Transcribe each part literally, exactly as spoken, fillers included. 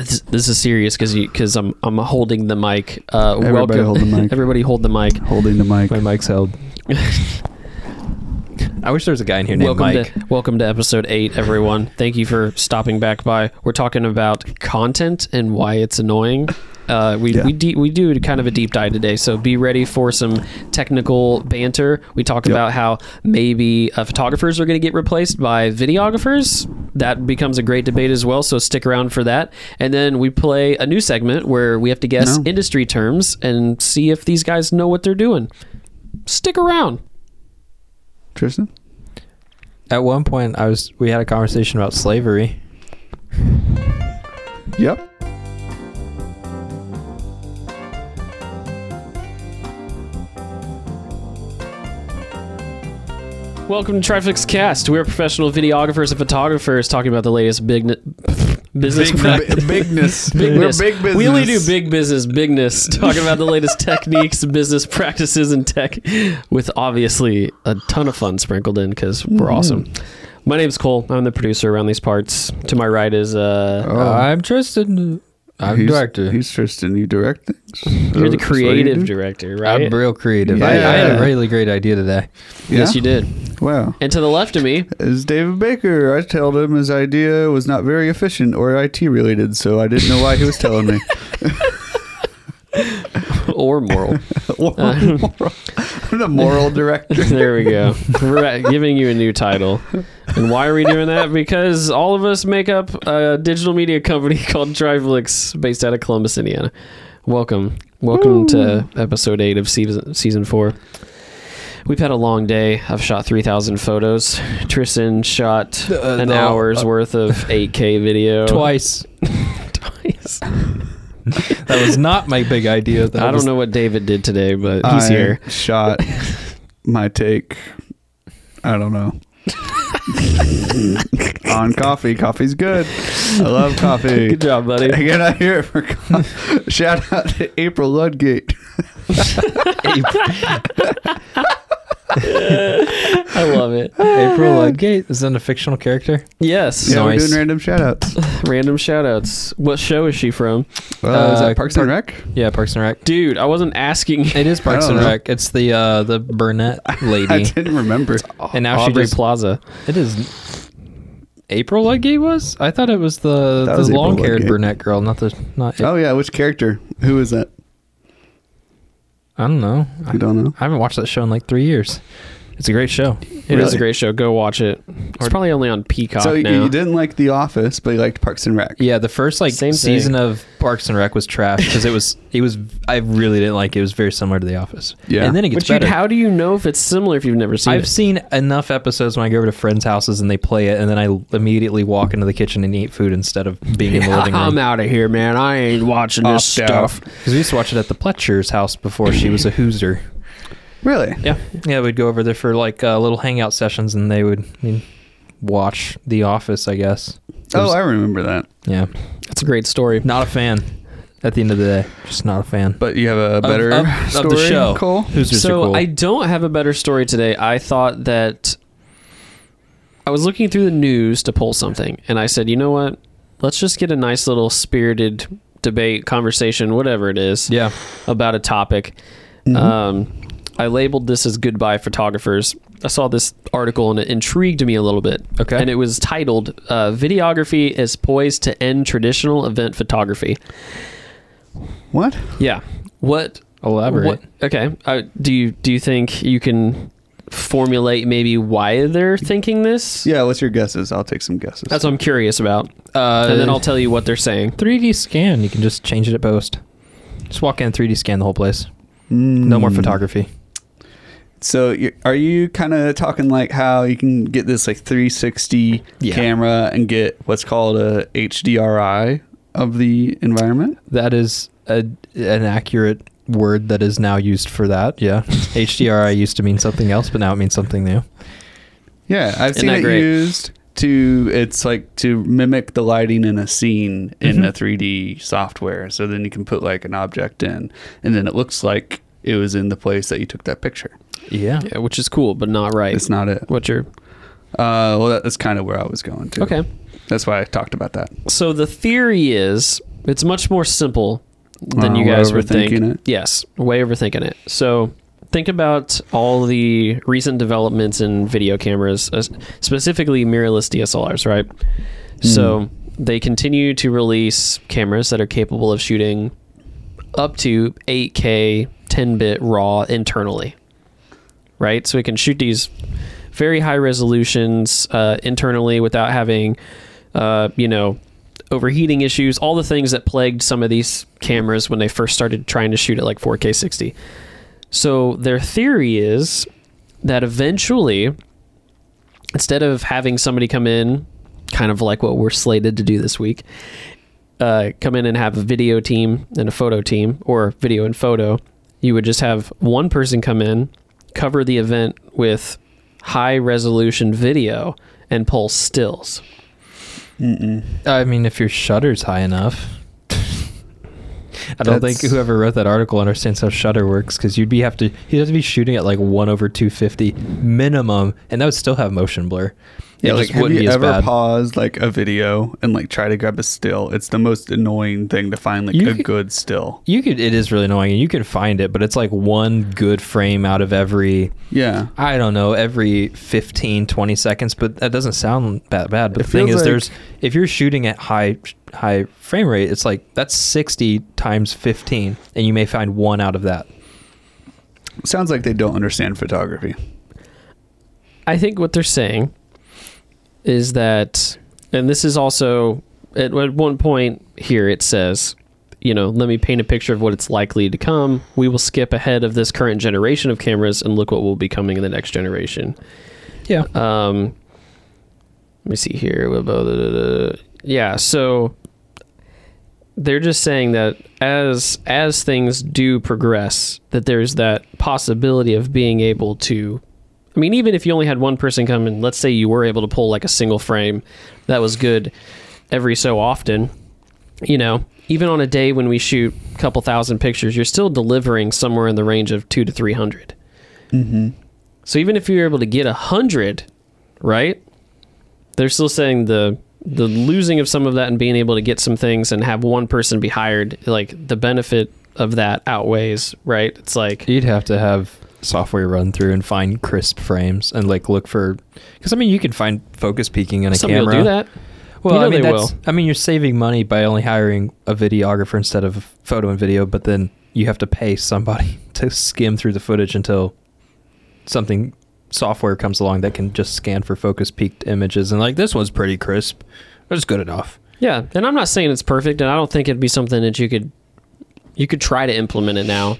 This, this is serious because because I'm I'm holding the mic. Uh, Everybody welcome. hold the mic. Everybody hold the mic. Holding the mic. My mic's held. I wish there was a guy in here named welcome Mike. To, welcome to episode eight, everyone. Thank you for stopping back by. We're talking about content and why it's annoying. Uh, we yeah. we, de- we do kind of a deep dive today, so be ready for some technical banter. We talk yep. about how maybe uh, photographers are going to get replaced by videographers. That becomes a great debate as well, so stick around for that. And then we play a new segment where we have to guess no. industry terms and see if these guys know what they're doing. Stick around. Tristan? At one point, I was we had a conversation about slavery. Yep. Welcome to Triflix Cast. We're professional videographers and photographers talking about the latest big ni- business. Big, bigness. bigness. We're big business. We only do big business, bigness. Talking about the latest techniques, business practices, and tech with obviously a ton of fun sprinkled in because we're mm-hmm. awesome. My name's Cole. I'm the producer around these parts. To my right is... Uh, oh. uh, I'm Tristan. I'm he's, director. He's Tristan. You direct things? You're the creative you director, right? I'm real creative. Yeah. I, I had a really great idea today. Yeah? Yes, you did. Wow. And to the left of me is David Baker. I told him his idea was not very efficient or I T related, so I didn't know why he was telling me. Or moral. or uh, moral. I'm the moral director. There we go. We're giving you a new title. And why are we doing that? Because all of us make up a digital media company called Triflix based out of Columbus, Indiana. Welcome. Welcome Woo. to episode eight of season, season four. We've had a long day. I've shot three thousand photos. Tristan shot uh, an uh, hour's uh, worth of eight K video. Twice. Twice. That was not my big idea. That I don't was, know what David did today, but he's I here. Shot my take. I don't know. On coffee. Coffee's good. I love coffee. Good job, buddy. I get out here for coffee. Shout out to April Ludgate. April. I love it. April Ludgate is that a fictional character? Yes. Yeah, nice. We're doing random shout outs. Random shout outs. What show is she from? Uh, uh, is that Parks and Rec? Yeah, Parks and Rec. Dude, I wasn't asking. It is Parks and know. Rec. It's the uh, the brunette lady. I didn't remember. And now Aubrey she just, Plaza. It is. April Ludgate was? I thought it was the, the long haired brunette girl, not the not. Oh yeah, which character? Who is that? I don't know. I don't know. I haven't watched that show in like three years. It's a great show. It really? is a great show. Go watch it. It's or, probably only on Peacock so now. So you didn't like The Office, but you liked Parks and Rec. Yeah, the first like Same season thing. of Parks and Rec was trash because it was it was I really didn't like it. It was very similar to The Office. Yeah, and then it gets Which better. You, how do you know if it's similar if you've never seen I've it? I've seen enough episodes when I go over to friends' houses and they play it, and then I immediately walk into the kitchen and eat food instead of being yeah, in the living room. I'm out of here, man. I ain't watching Off this stuff. Because we used to watch it at the Pletcher's house before she was a Hoosier. Really? Yeah. Yeah, we'd go over there for like uh, little hangout sessions and they would I mean, watch The Office, I guess. It oh, was, I remember that. Yeah. That's a great story. Not a fan at the end of the day. Just not a fan. But you have a better of, of, story, of the show. Cole? Who's Mister So Cole? I don't have a better story today. I thought that I was looking through the news to pull something and I said, you know what? Let's just get a nice little spirited debate, conversation, whatever it is. Yeah. About a topic. Mm-hmm. Um I labeled this as Goodbye Photographers. I saw this article and it intrigued me a little bit. Okay. And it was titled, uh, Videography is Poised to End Traditional Event Photography. What? Yeah. What? Elaborate. What, okay. Uh, do you do you think you can formulate maybe why they're thinking this? Yeah, what's your guesses? I'll take some guesses. That's what I'm curious about. Uh, and then I'll tell you what they're saying. three D scan. You can just change it at post. Just walk in, three D scan the whole place. Mm. No more photography. So you're, are you kind of talking like how you can get this like three sixty yeah. camera and get what's called a H D R I of the environment? That is a, an accurate word that is now used for that. Yeah. H D R I used to mean something else, but now it means something new. Yeah. I've Isn't seen it great? used to, it's like to mimic the lighting in a scene mm-hmm. in a three D software. So then you can put like an object in and then it looks like it was in the place that you took that picture. Yeah. Yeah, which is cool, but not right. It's not it. What's your... Uh, well, that's kind of where I was going, too. Okay. That's why I talked about that. So the theory is It's much more simple than uh, you guys would think. It. Yes, way overthinking it. So think about all the recent developments in video cameras, uh, specifically mirrorless D S L Rs, right? Mm. So they continue to release cameras that are capable of shooting up to eight K, ten-bit raw internally, right? So we can shoot these very high resolutions uh, internally without having, uh, you know, overheating issues, all the things that plagued some of these cameras when they first started trying to shoot at like four K sixty. So their theory is that eventually, instead of having somebody come in, kind of like what we're slated to do this week, uh, come in and have a video team and a photo team, or video and photo, you would just have one person come in, cover the event with high resolution video, and pull stills. Mm-mm. I mean, if your shutter's high enough. I don't That's... think whoever wrote that article understands how shutter works, because you'd be have to you'd have to be shooting at like one over two fifty minimum, and that would still have motion blur. Yeah, it like have you ever bad. paused like a video and like try to grab a still? It's the most annoying thing to find like you a could, good still. You could it is really annoying, and you can find it, but it's like one good frame out of every yeah I don't know every fifteen, twenty seconds. But that doesn't sound that bad. But it the thing is, like, there's if you're shooting at high high frame rate, it's like that's sixty times fifteen, and you may find one out of that. Sounds like they don't understand photography. I think what they're saying is that, and this is also at, at one point here, it says, you know, let me paint a picture of what it's likely to come. We will skip ahead of this current generation of cameras and look what will be coming in the next generation. Yeah. Um, let me see here. Yeah. So they're just saying that as, as things do progress, that there's that possibility of being able to, I mean, even if you only had one person come in, let's say you were able to pull like a single frame that was good every so often, you know, even on a day when we shoot a couple thousand pictures, you're still delivering somewhere in the range of two to three hundred. Mm-hmm. So even if you're able to get a hundred, right, they're still saying the the losing of some of that and being able to get some things and have one person be hired, like the benefit of that outweighs, right? It's like you'd have to have software run through and find crisp frames and like look for, because I mean you can find focus peaking in a Some camera do that. Well, you know, I mean, they that's, will. I mean, you're saving money by only hiring a videographer instead of photo and video, but then you have to pay somebody to skim through the footage until something software comes along that can just scan for focus peaked images and like, this one's pretty crisp, it's good enough. Yeah, and I'm not saying it's perfect, and I don't think it'd be something that you could you could try to implement it now,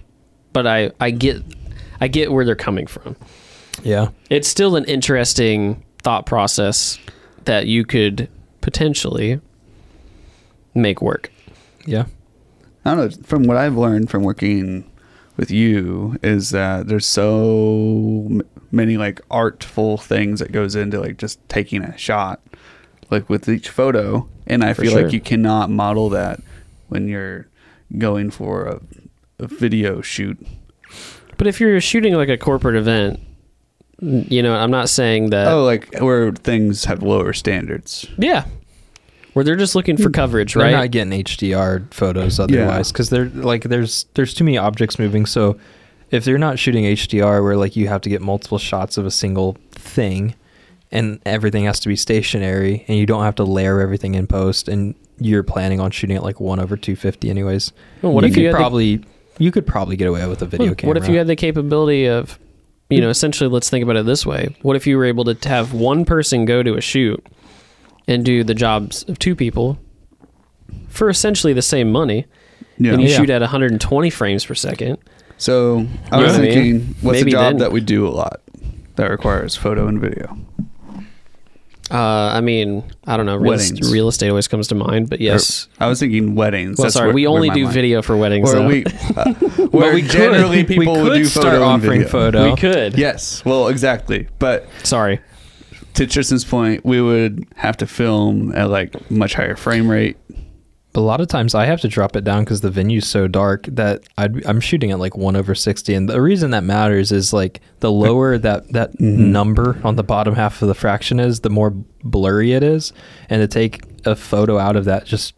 but I I get I get where they're coming from. Yeah. It's still an interesting thought process that you could potentially make work. Yeah. I don't know. From what I've learned from working with you is that there's so m- many like artful things that goes into like just taking a shot, like with each photo. And I for feel sure. like you cannot model that when you're going for a, a video shoot. But if you're shooting like a corporate event, you know, I'm not saying that. Oh, like where things have lower standards. Yeah. Where they're just looking for coverage, right? They're not getting H D R photos otherwise, because yeah. they're like there's there's too many objects moving. So if they're not shooting H D R where like you have to get multiple shots of a single thing and everything has to be stationary and you don't have to layer everything in post, and you're planning on shooting at like one over two fifty anyways. Well, what you if could you probably... The- You could probably get away with a video what, camera. What if you had the capability of, you know, essentially, let's think about it this way. What if you were able to have one person go to a shoot and do the jobs of two people for essentially the same money, yeah. and you yeah. shoot at one hundred twenty frames per second? So I you was thinking, I mean? what's Maybe a job then, that we do a lot that requires photo and video? Uh, I mean, I don't know. Real, real estate always comes to mind, but yes. Or, I was thinking weddings. Well, That's sorry, where, we only do mind. video for weddings. Or we, uh, where we generally could, people we would do photo start offering video. photo. We could. Yes. Well, exactly. But sorry. To Tristan's point, we would have to film at like much higher frame rate. But a lot of times I have to drop it down because the venue's so dark that I'd, I'm shooting at like one over sixty. And the reason that matters is like the lower that, that mm-hmm. number on the bottom half of the fraction is, the more blurry it is. And to take a photo out of that just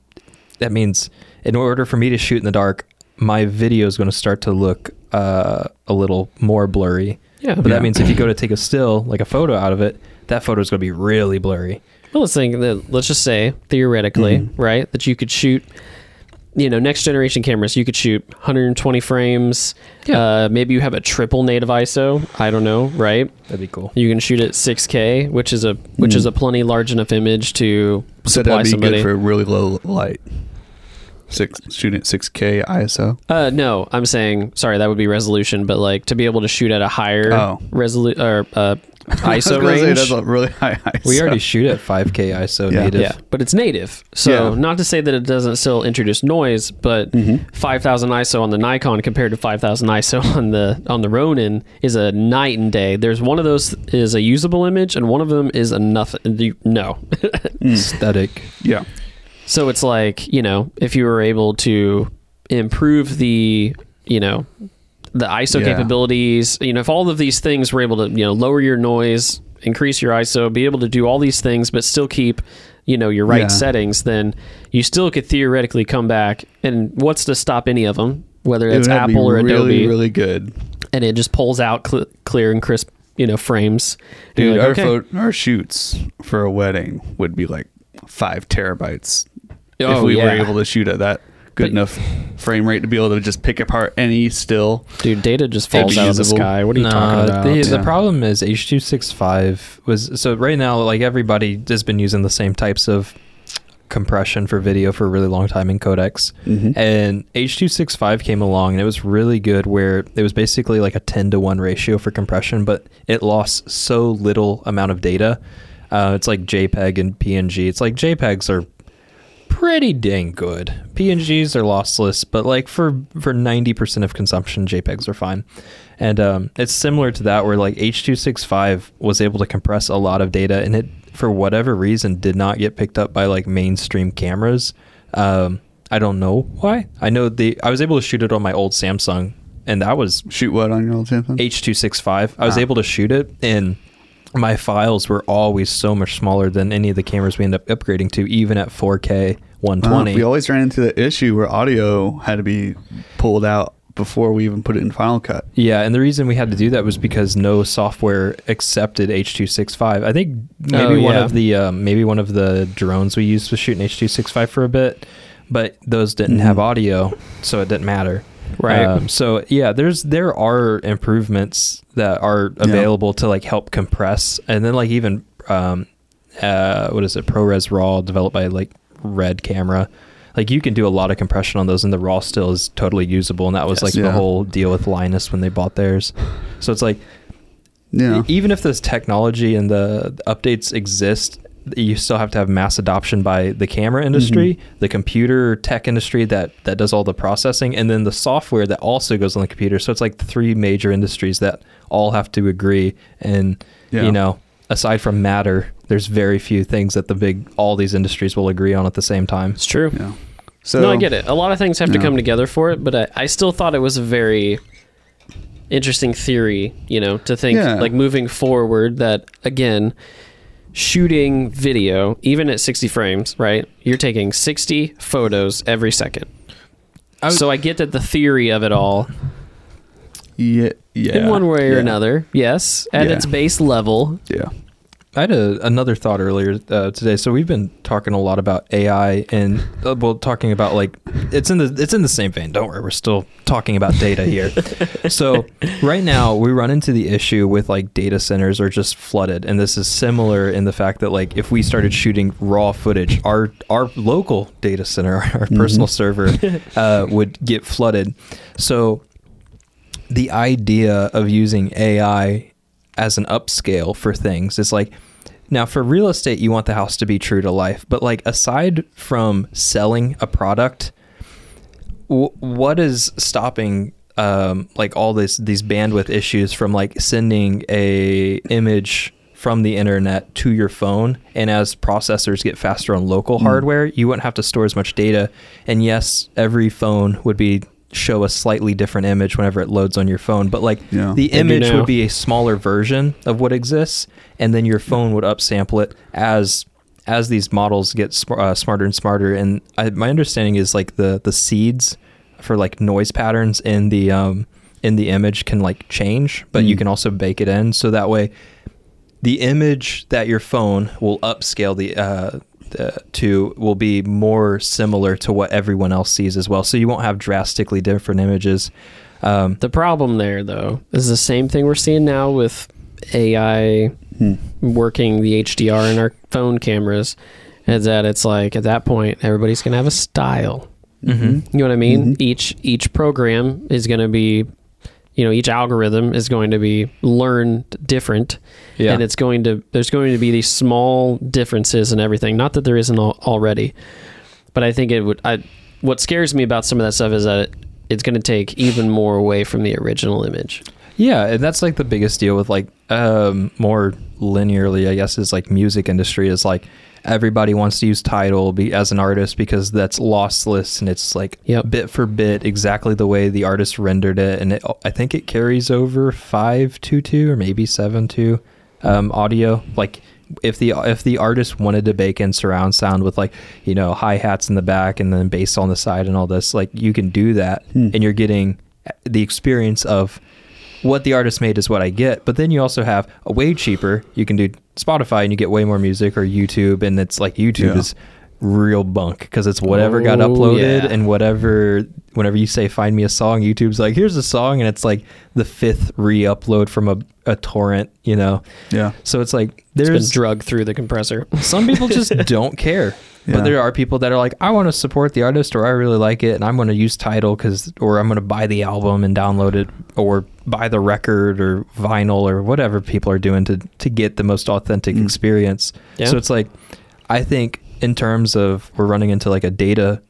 that means in order for me to shoot in the dark, my video is going to start to look uh, a little more blurry. Yeah, but yeah. that means if you go to take a still, like a photo out of it, that photo is going to be really blurry. Well, let's think that, let's just say theoretically, mm-hmm. right, that you could shoot, you know, next generation cameras, you could shoot one hundred twenty frames. Yeah. Uh, maybe you have a triple native I S O. I don't know, right? That'd be cool. You can shoot at six K, which is a which mm. is a plenty large enough image to so supply somebody. So that'd be good for really low light. Six shooting at six K I S O? Uh, no, I'm saying sorry. That would be resolution, but like to be able to shoot at a higher oh. resolu- or uh, I S O range. Say, that's a really high I S O. We already shoot at five K I S O yeah. native, yeah, but it's native. So yeah. not to say that it doesn't still introduce noise, but mm-hmm. five thousand I S O on the Nikon compared to five thousand I S O on the on the Ronin is a night and day. There's one of those is a usable image, and one of them is a nothing. No, mm. aesthetic. Yeah. So it's like, you know, if you were able to improve the, you know, the I S O yeah. capabilities, you know, if all of these things were able to, you know, lower your noise, increase your I S O, be able to do all these things, but still keep, you know, your right yeah. settings, then you still could theoretically come back. And what's to stop any of them, whether it's it Apple or really, Adobe, really good. And it just pulls out cl- clear and crisp, you know, frames. Dude, like, our, okay. photo, our shoots for a wedding would be like five terabytes. If oh, we yeah. were able to shoot at that good but, enough frame rate to be able to just pick apart any still. Dude, data just falls out of the sky. What are you nah, talking about? The, yeah. the problem is H two sixty-five was... So right now, like everybody has been using the same types of compression for video for a really long time in codecs. Mm-hmm. And H two sixty-five came along and it was really good where it was basically like a ten to one ratio for compression, but it lost so little amount of data. Uh, it's like JPEG and P N G. It's like JPEGs are... pretty dang good. P N Gs are lossless, but like for for ninety percent of consumption, JPEGs are fine. And um it's similar to that where like H two sixty-five was able to compress a lot of data, and it for whatever reason did not get picked up by like mainstream cameras. um I don't know why. I know the I was able to shoot it on my old Samsung, and that was shoot what on your old Samsung? H two sixty-five. I was ah. able to shoot it, and my files were always so much smaller than any of the cameras we end up upgrading to, even at four K one twenty. Wow, we always ran into the issue where audio had to be pulled out before we even put it in Final Cut. Yeah, and the reason we had to do that was because no software accepted H two sixty-five. I think maybe oh, yeah. one of the um, maybe one of the drones we used was shooting H two sixty-five for a bit, but those didn't mm-hmm. have audio, so it didn't matter. Right. Um, so yeah, there's there are improvements that are available yep. to like help compress, and then like even um, uh, what is it? ProRes RAW, developed by like Red Camera. Like you can do a lot of compression on those, and the RAW still is totally usable. And that was yes, like yeah. the whole deal with Linus when they bought theirs. So it's like, yeah, even if this technology and the, the updates exist, you still have to have mass adoption by the camera industry, mm-hmm. the computer tech industry that that does all the processing, and then the software that also goes on the computer. So it's like three major industries that all have to agree. And yeah. you know, aside from Matter, there's very few things that the big all these industries will agree on at the same time. It's true. Yeah. So no, I get it. A lot of things have yeah. to come together for it, but I, I still thought it was a very interesting theory. You know, to think yeah. like moving forward that again. Shooting video, even at sixty frames, right? You're taking sixty photos every second. I was, so I get that the theory of it all. Yeah, yeah. In one way yeah. or another, yes. At yeah. its base level. Yeah. I had a, another thought earlier uh, today. So we've been talking a lot about A I, and uh, well, talking about like it's in the it's in the same vein. Don't worry, we're still talking about data here. So right now we run into the issue with like data centers are just flooded, and this is similar in the fact that like if we started shooting raw footage, our our local data center, our mm-hmm. personal server, uh, would get flooded. So the idea of using A I as an upscale for things. It's like, now for real estate, you want the house to be true to life, but like aside from selling a product, w- what is stopping um, like all this, these bandwidth issues from like sending a image from the internet to your phone? And as processors get faster on local mm. hardware, you wouldn't have to store as much data. And yes, every phone would be show a slightly different image whenever it loads on your phone, but like yeah. the image would be a smaller version of what exists, and then your phone would upsample it as as these models get sp- uh, smarter and smarter, and I, my understanding is like the the seeds for like noise patterns in the um in the image can like change, but mm. you can also bake it in so that way the image that your phone will upscale the uh the, to will be more similar to what everyone else sees as well, so you won't have drastically different images. Um the problem there though is the same thing we're seeing now with A I hmm. working the H D R in our phone cameras, is that it's like at that point everybody's gonna have a style. Mm-hmm. You know what I mean? Mm-hmm. Each each program is gonna be, you know, each algorithm is going to be learned different, yeah. and it's going to there's going to be these small differences in everything. Not that there isn't al- already, but I think it would. I what scares me about some of that stuff is that it, it's going to take even more away from the original image. Yeah, and that's like the biggest deal with like um more linearly, I guess, is like music industry is like everybody wants to use Tidal be, as an artist because that's lossless and it's like yep. bit for bit exactly the way the artist rendered it, and it, I think it carries over five twenty-two or maybe seven two um audio. Like if the if the artist wanted to bake in surround sound with like, you know, hi-hats in the back and then bass on the side and all this, like you can do that hmm. and you're getting the experience of what the artist made is what I get. But then you also have a way cheaper. You can do Spotify and you get way more music, or YouTube. And it's like YouTube yeah. is real bunk because it's whatever oh, got uploaded yeah. and whatever, whenever you say, find me a song, YouTube's like, here's a song. And it's like the fifth re-upload from a, a torrent, you know? Yeah. So it's like, there's it's been drug through the compressor. Some people just don't care. Yeah. But there are people that are like, I want to support the artist, or I really like it, and I'm going to use Tidal because, or I'm going to buy the album and download it, or buy the record or vinyl or whatever people are doing to to get the most authentic mm. experience. Yeah. So it's like, I think in terms of we're running into like a data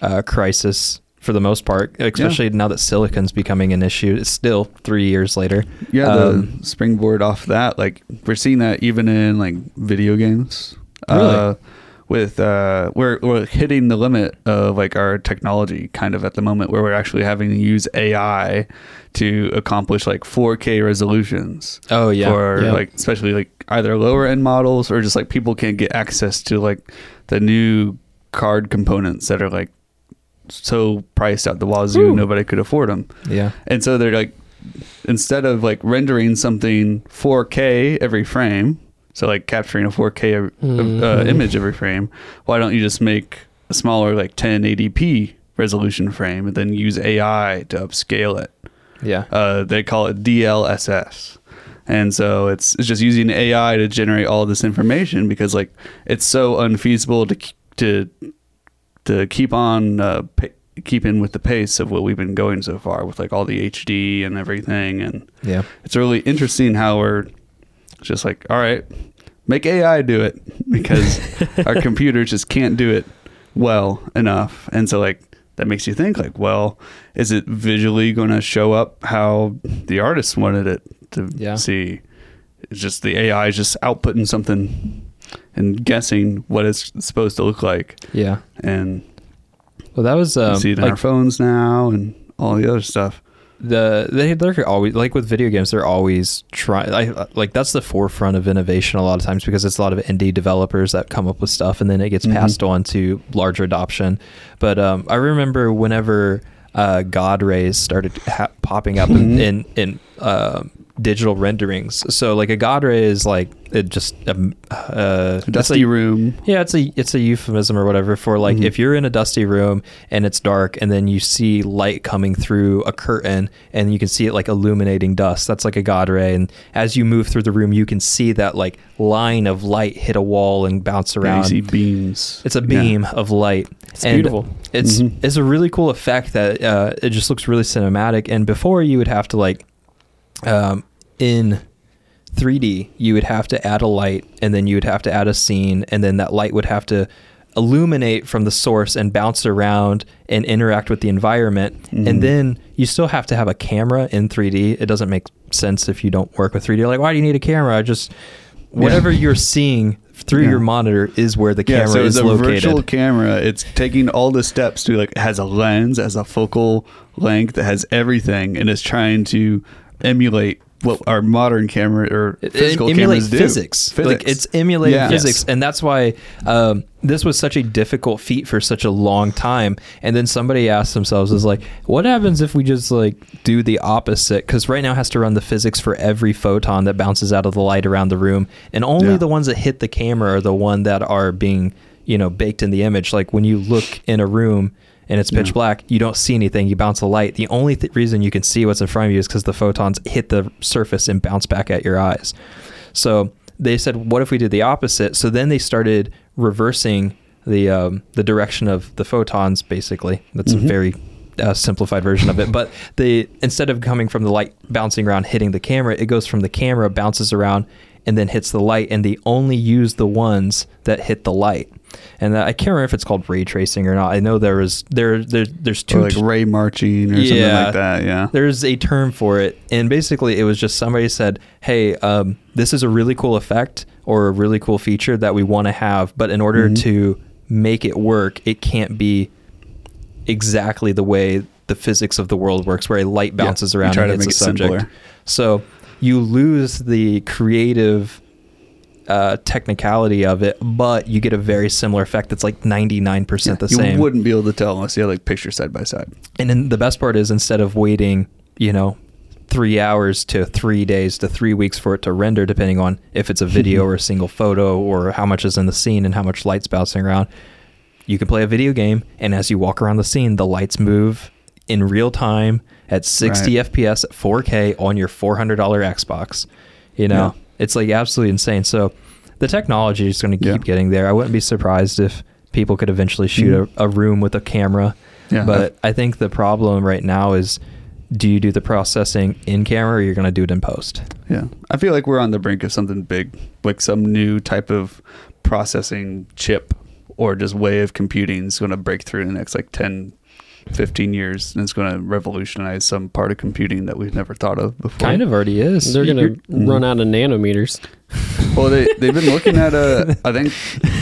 uh, crisis for the most part, especially yeah. now that silicon's becoming an issue. It's still three years later. Yeah, um, the springboard off that, like we're seeing that even in like video games. Really? Uh, with uh we're we're hitting the limit of like our technology kind of at the moment, where we're actually having to use A I to accomplish like four K resolutions. Oh yeah. Or yeah. like especially like either lower end models, or just like people can't get access to like the new card components that are like so priced out the wazoo. Ooh. Nobody could afford them. Yeah. And so they're like, instead of like rendering something four K every frame, so like capturing a four K uh, mm-hmm. image every frame, why don't you just make a smaller like ten eighty p resolution frame and then use A I to upscale it? Yeah. Uh, they call it D L S S. And so it's it's just using A I to generate all this information, because like it's so unfeasible to to to keep on uh, p- keep in with the pace of what we've been going so far with like all the H D and everything. And yeah, it's really interesting how we're just like, all right, make A I do it, because our computers just can't do it well enough. And so like that makes you think like, well, is it visually going to show up how the artist wanted it to yeah. see? It's just the A I is just outputting something and guessing what it's supposed to look like. Yeah. And well, that was um, you see it in like, our phones now and all the other stuff. The they they're always like with video games, they're always trying. I like that's the forefront of innovation a lot of times, because it's a lot of indie developers that come up with stuff and then it gets mm-hmm. passed on to larger adoption. But um I remember whenever uh God rays started ha- popping up in in, in uh, digital renderings. So like a God ray is like it just um, uh a dusty like, room. Yeah, it's a it's a euphemism or whatever for like mm-hmm. if you're in a dusty room and it's dark and then you see light coming through a curtain and you can see it like illuminating dust. That's like a God ray, and as you move through the room you can see that like line of light hit a wall and bounce around. Yeah, you see beams. It's a beam yeah. of light. It's and beautiful. It's mm-hmm. it's a really cool effect that uh it just looks really cinematic. And before you would have to like um in three D you would have to add a light, and then you would have to add a scene, and then that light would have to illuminate from the source and bounce around and interact with the environment. Mm. And then you still have to have a camera in three D. It doesn't make sense if you don't work with three D. You're like, why do you need a camera? I just whatever yeah. you're seeing through yeah. your monitor is where the camera yeah, so is the located. Virtual camera, it's taking all the steps to like, it has a lens, has a focal length, that has everything, and it's trying to emulate what our modern camera or physical em- cameras do. Physics. physics. Like, it's emulating yeah. physics. Yes. And that's why um, this was such a difficult feat for such a long time. And then somebody asked themselves, is like, what happens if we just like do the opposite? Because right now it has to run the physics for every photon that bounces out of the light around the room. And only yeah. the ones that hit the camera are the one that are being, you know, baked in the image. Like when you look in a room and it's pitch yeah. black, you don't see anything. You bounce the light. The only th- reason you can see what's in front of you is because the photons hit the surface and bounce back at your eyes. So they said, what if we did the opposite? So then they started reversing the um, the direction of the photons, basically. That's mm-hmm. a very uh, simplified version of it. But they, instead of coming from the light bouncing around, hitting the camera, it goes from the camera, bounces around, and then hits the light. And they only use the ones that hit the light. And I can't remember if it's called ray tracing or not. I know there is there, there there's two or like t- ray marching or yeah, something like that. Yeah, there's a term for it. And basically, it was just somebody said, "Hey, um, this is a really cool effect or a really cool feature that we want to have, but in order mm-hmm. to make it work, it can't be exactly the way the physics of the world works, where a light bounces yeah, around and hits a subject. Simpler. So you lose the creative." Uh, technicality of it, but you get a very similar effect that's like ninety-nine percent yeah, the you same. You wouldn't be able to tell unless you had like pictures side by side. And then the best part is, instead of waiting, you know, three hours to three days to three weeks for it to render, depending on if it's a video or a single photo or how much is in the scene and how much light's bouncing around, you can play a video game, and as you walk around the scene, the lights move in real time at sixty right. F P S at four K on your four hundred dollars Xbox. You know? Yeah. It's like absolutely insane. So the technology is going to keep yeah. getting there. I wouldn't be surprised if people could eventually shoot mm-hmm. a, a room with a camera. Yeah. But I think the problem right now is, do you do the processing in camera, or you're going to do it in post? Yeah. I feel like we're on the brink of something big, like some new type of processing chip or just way of computing is going to break through in the next like ten, fifteen years, and it's going to revolutionize some part of computing that we've never thought of before. Kind of already is. They're going to run out of nanometers. Well, they, they've been looking at, uh, I think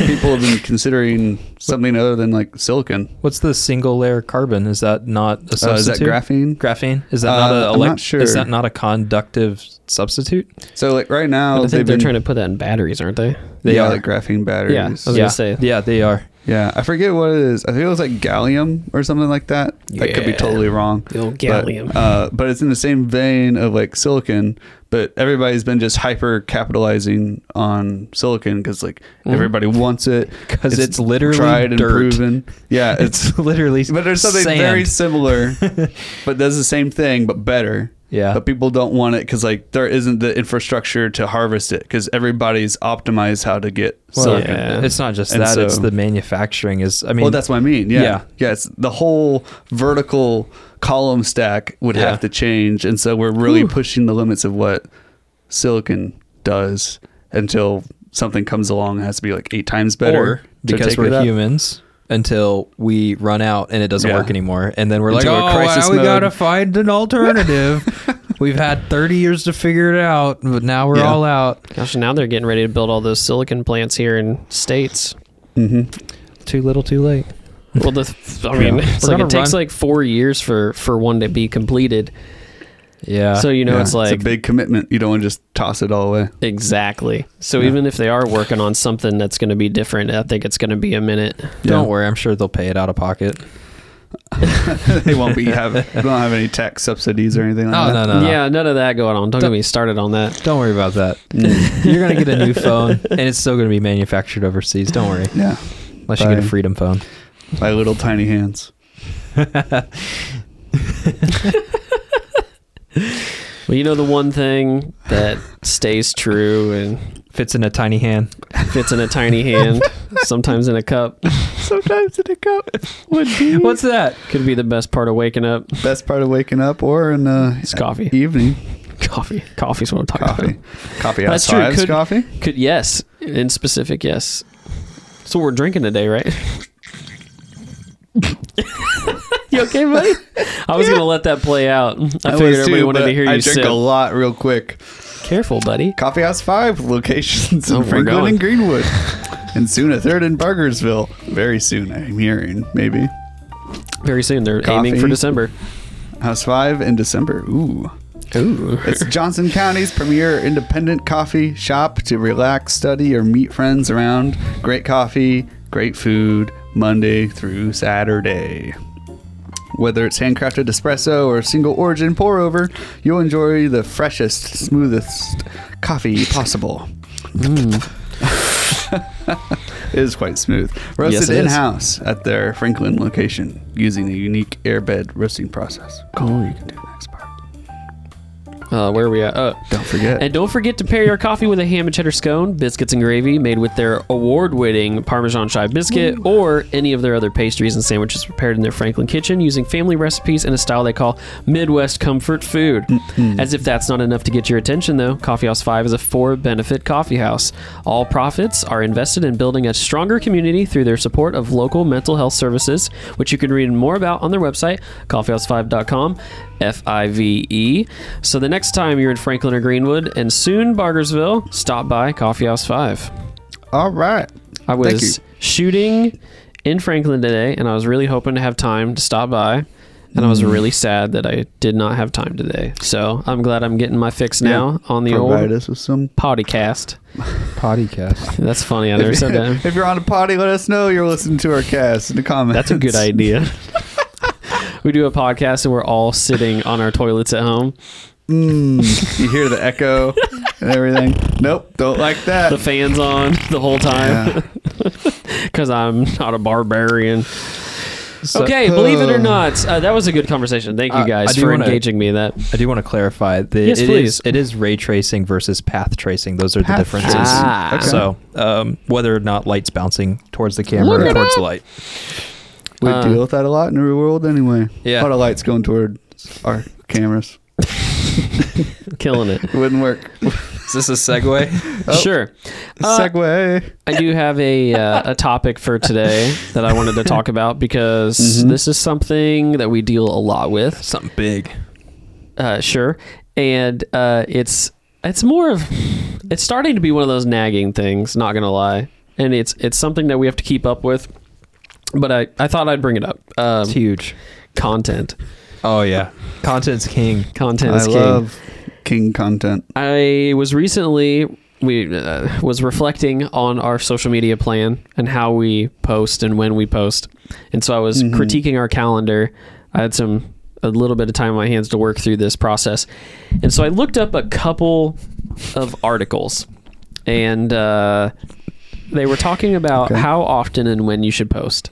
people have been considering something other than like silicon. What's the single layer carbon? Is that not a substitute? Uh, is that graphene? Graphene? Is that, uh, not a elect- I'm not sure. Is that not a conductive substitute? So like right now, I think they're been, trying to put that in batteries, aren't they? They yeah, are. Like graphene batteries. Yeah, I was yeah. going to say. Yeah, they are. Yeah, I forget what it is. I think it was like gallium or something like that. Yeah. That could be totally wrong. The old gallium. But, uh, but it's in the same vein of like silicon, but everybody's been just hyper capitalizing on silicon because like mm. everybody wants it. Because it's, it's literally tried and dirt. proven. Yeah, it's, it's literally But there's something sand. very similar, but does the same thing, but better. Yeah. But people don't want it because like there isn't the infrastructure to harvest it because everybody's optimized how to get well, silicon. Yeah. It's not just and that, so, it's the manufacturing is, I mean. Well, that's what I mean. Yeah. Yeah. yeah it's the whole vertical column stack would yeah. have to change. And so we're really Ooh. pushing the limits of what silicon does until something comes along and has to be like eight times better. Or because we're humans. Until we run out and it doesn't yeah. work anymore, and then we're until like, "Oh, crisis now we gotta find an alternative." We've had thirty years to figure it out, but now we're yeah. all out. Gosh, now they're getting ready to build all those silicon plants here in states. Mm-hmm. Too little, too late. Well, the th- I mean, yeah. it's like it run. takes like four years for for one to be completed. Yeah. So you know, yeah. it's like it's a big commitment. You don't want to just toss it all away. Exactly. So yeah. even if they are working on something that's going to be different, I think it's going to be a minute. Yeah. Don't worry, I'm sure they'll pay it out of pocket. They won't be have. They don't have any tax subsidies or anything like oh, that. No, no, no. Yeah, none of that going on. Don't, don't get me started on that. Don't worry about that. Mm. You're going to get a new phone, and it's still going to be manufactured overseas. Don't worry. Yeah. Unless by, you get a Freedom phone. By little tiny hands. Well, you know the one thing that stays true and fits in a tiny hand, fits in a tiny hand, sometimes in a cup, sometimes in a cup. Would be what's that? Could be the best part of waking up. Best part of waking up, or in uh, it's coffee evening. Coffee, coffee's what I'm talking coffee. about. Coffee, that's true. Could, coffee, could yes, in specific, yes. So we're drinking today, right? You okay, buddy? I was yeah. gonna let that play out. I, I figured everybody too, wanted to hear you. I drink sip. a lot real quick. Careful, buddy. Coffee House five locations in oh, Franklin and Greenwood, and soon a third in Bargersville. Very soon, I'm hearing maybe. Very soon, they're Coffee, aiming for December. House five in December. Ooh, Ooh. It's Johnson County's premier independent coffee shop to relax, study, or meet friends around. Great coffee, great food, Monday through Saturday. Whether it's handcrafted espresso or single origin pour over, you'll enjoy the freshest, smoothest coffee possible. Mm. It is quite smooth. Roasted yes, in-house is. At their Franklin location using the unique airbed roasting process. Cool. Oh, you can do the next part. Uh, where are we at? Uh, don't forget. And don't forget to pair your coffee with a ham and cheddar scone, biscuits and gravy made with their award-winning Parmesan chive biscuit, mm. or any of their other pastries and sandwiches prepared in their Franklin kitchen using family recipes and a style they call Midwest comfort food. Mm-hmm. As if that's not enough to get your attention, though, Coffee House five is a for-benefit coffee house. All profits are invested in building a stronger community through their support of local mental health services, which you can read more about on their website, coffee house five dot com, F I V E. So the next time you're in Franklin or Greenwood, and soon Bargersville, stop by Coffee House five. All right. I was shooting in Franklin today, and I was really hoping to have time to stop by. And I was really sad that I did not have time today. So I'm glad I'm getting my fix now yeah, on the provide old us with some podcast. Podcast. That's funny. I never said that. If you're on a potty, let us know you're listening to our cast in the comments. That's a good idea. We do a podcast and we're all sitting on our toilets at home. Mm, you hear the echo and everything. Nope, don't like that. The fan's on the whole time because yeah. I'm not a barbarian. So, okay, believe it or not, uh, that was a good conversation. Thank you guys uh, for wanna, engaging me in that. I do want to clarify. The, yes, it please. Is, it is ray tracing versus path tracing. Those are path the differences. Ah, okay. So um, whether or not light's bouncing towards the camera or towards up. The light. We uh, deal with that a lot in the real world anyway. Yeah. A lot of light's going toward our cameras. Killing it. It wouldn't work. Is this a segue? Oh, sure. Uh, segue. I do have a uh, a topic for today that I wanted to talk about because mm-hmm. this is something that we deal a lot with. Something big. Uh, sure. And uh, it's it's more of it's starting to be one of those nagging things, not gonna lie. And it's it's something that we have to keep up with. But I, I thought I'd bring it up. Um, it's huge. Content. Oh yeah. Content's king. Content is king. I love king content. I was recently we uh, was reflecting on our social media plan and how we post and when we post. And so I was mm-hmm. critiquing our calendar. I had some a little bit of time on my hands to work through this process. And so I looked up a couple of articles and uh, they were talking about okay. how often and when you should post.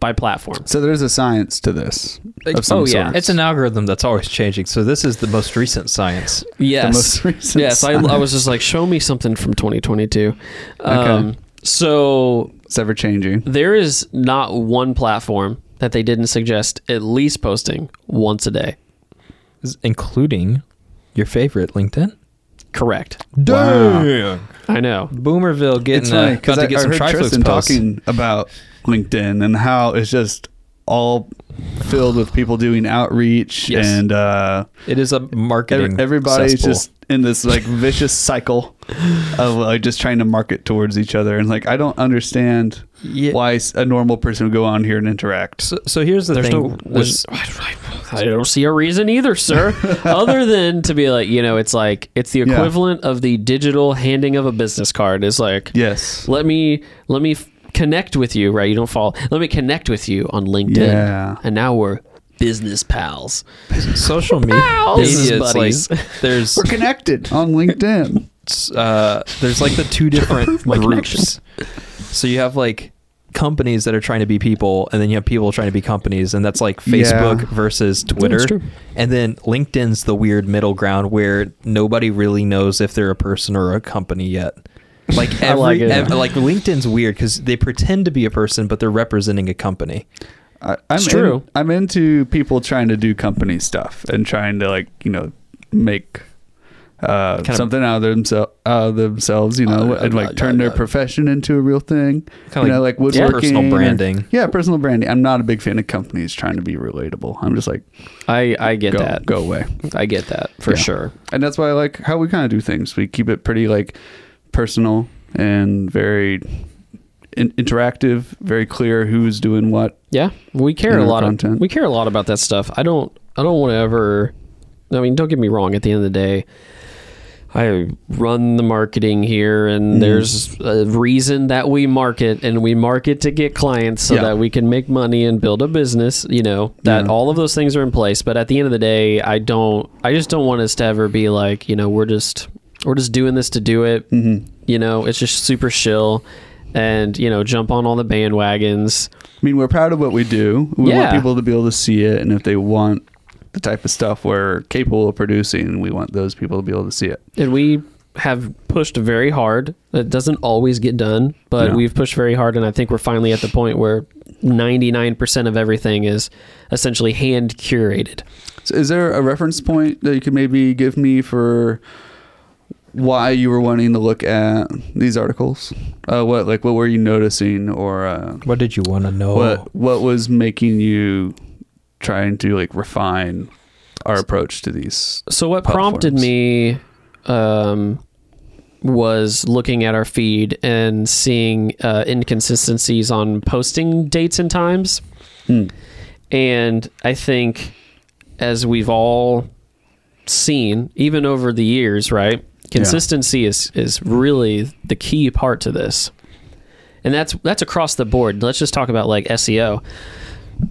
By platform. So there's a science to this. Of some oh, yeah. Sort. It's an algorithm that's always changing. So this is the most recent science. Yes. The most recent yes. science. I, I was just like, show me something from twenty twenty-two. Um, okay. So it's ever changing. There is not one platform that they didn't suggest at least posting once a day. Including your favorite, LinkedIn? Correct. Damn. Wow. I know. Boomerville getting a, got to get I, some I heard Tristan talking about LinkedIn and how it's just all filled with people doing outreach yes. and uh it is a marketing everybody's cesspool. Just in this like vicious cycle of like just trying to market towards each other and like I don't understand yeah. why a normal person would go on here and interact so, so here's the there's thing no, there's, I don't see a reason either sir other than to be like you know it's like it's the equivalent yeah. of the digital handing of a business card is like yes let me let me connect with you, right? You don't follow. Let me connect with you on LinkedIn. Yeah. And now we're business pals. Social media. Pals. Business buddies. Like, there's, we're connected on LinkedIn. Uh, there's like the two different groups. So you have like companies that are trying to be people and then you have people trying to be companies and that's like Facebook yeah. versus Twitter. And then LinkedIn's the weird middle ground where nobody really knows if they're a person or a company yet. Like every, like, ev- like LinkedIn's weird because they pretend to be a person, but they're representing a company. I, I'm it's true. In, I'm into people trying to do company stuff and trying to like you know make uh, something of, out, of themse- out of themselves, you know, uh, and like uh, turn uh, their uh, profession into a real thing. You know, like woodworking, yeah, personal branding. Or, yeah, personal branding. I'm not a big fan of companies trying to be relatable. I'm just like, I I get go, that. Go away. I get that for yeah. sure, and that's why I like how we kind of do things. We keep it pretty like. Personal and very in- interactive, very clear who's doing what. Yeah, we care a lot. Of, we care a lot about that stuff. I don't. I don't want to ever I mean, don't get me wrong. At the end of the day, I run the marketing here, and mm. there's a reason that we market, and we market to get clients so yeah. that we can make money and build a business, you know, that yeah. all of those things are in place. But at the end of the day, I don't, I just don't want us to ever be like, you know, we're just, we're just doing this to do it. Mm-hmm. You know, it's just super chill and, you know, jump on all the bandwagons. I mean, we're proud of what we do. We yeah. want people to be able to see it. And if they want the type of stuff we're capable of producing, we want those people to be able to see it. And we have pushed very hard. It doesn't always get done, but no. we've pushed very hard, and I think we're finally at the point where ninety-nine percent of everything is essentially hand curated. So is there a reference point that you could maybe give me for why you were wanting to look at these articles? Uh, what, like, what were you noticing, or uh, what did you want to know? What, what was making you trying to like refine our approach to these so what platforms. Prompted me um was looking at our feed and seeing uh inconsistencies on posting dates and times. mm. And I think, as we've all seen even over the years, right, consistency yeah. is is really the key part to this, and that's that's across the board. Let's just talk about like S E O,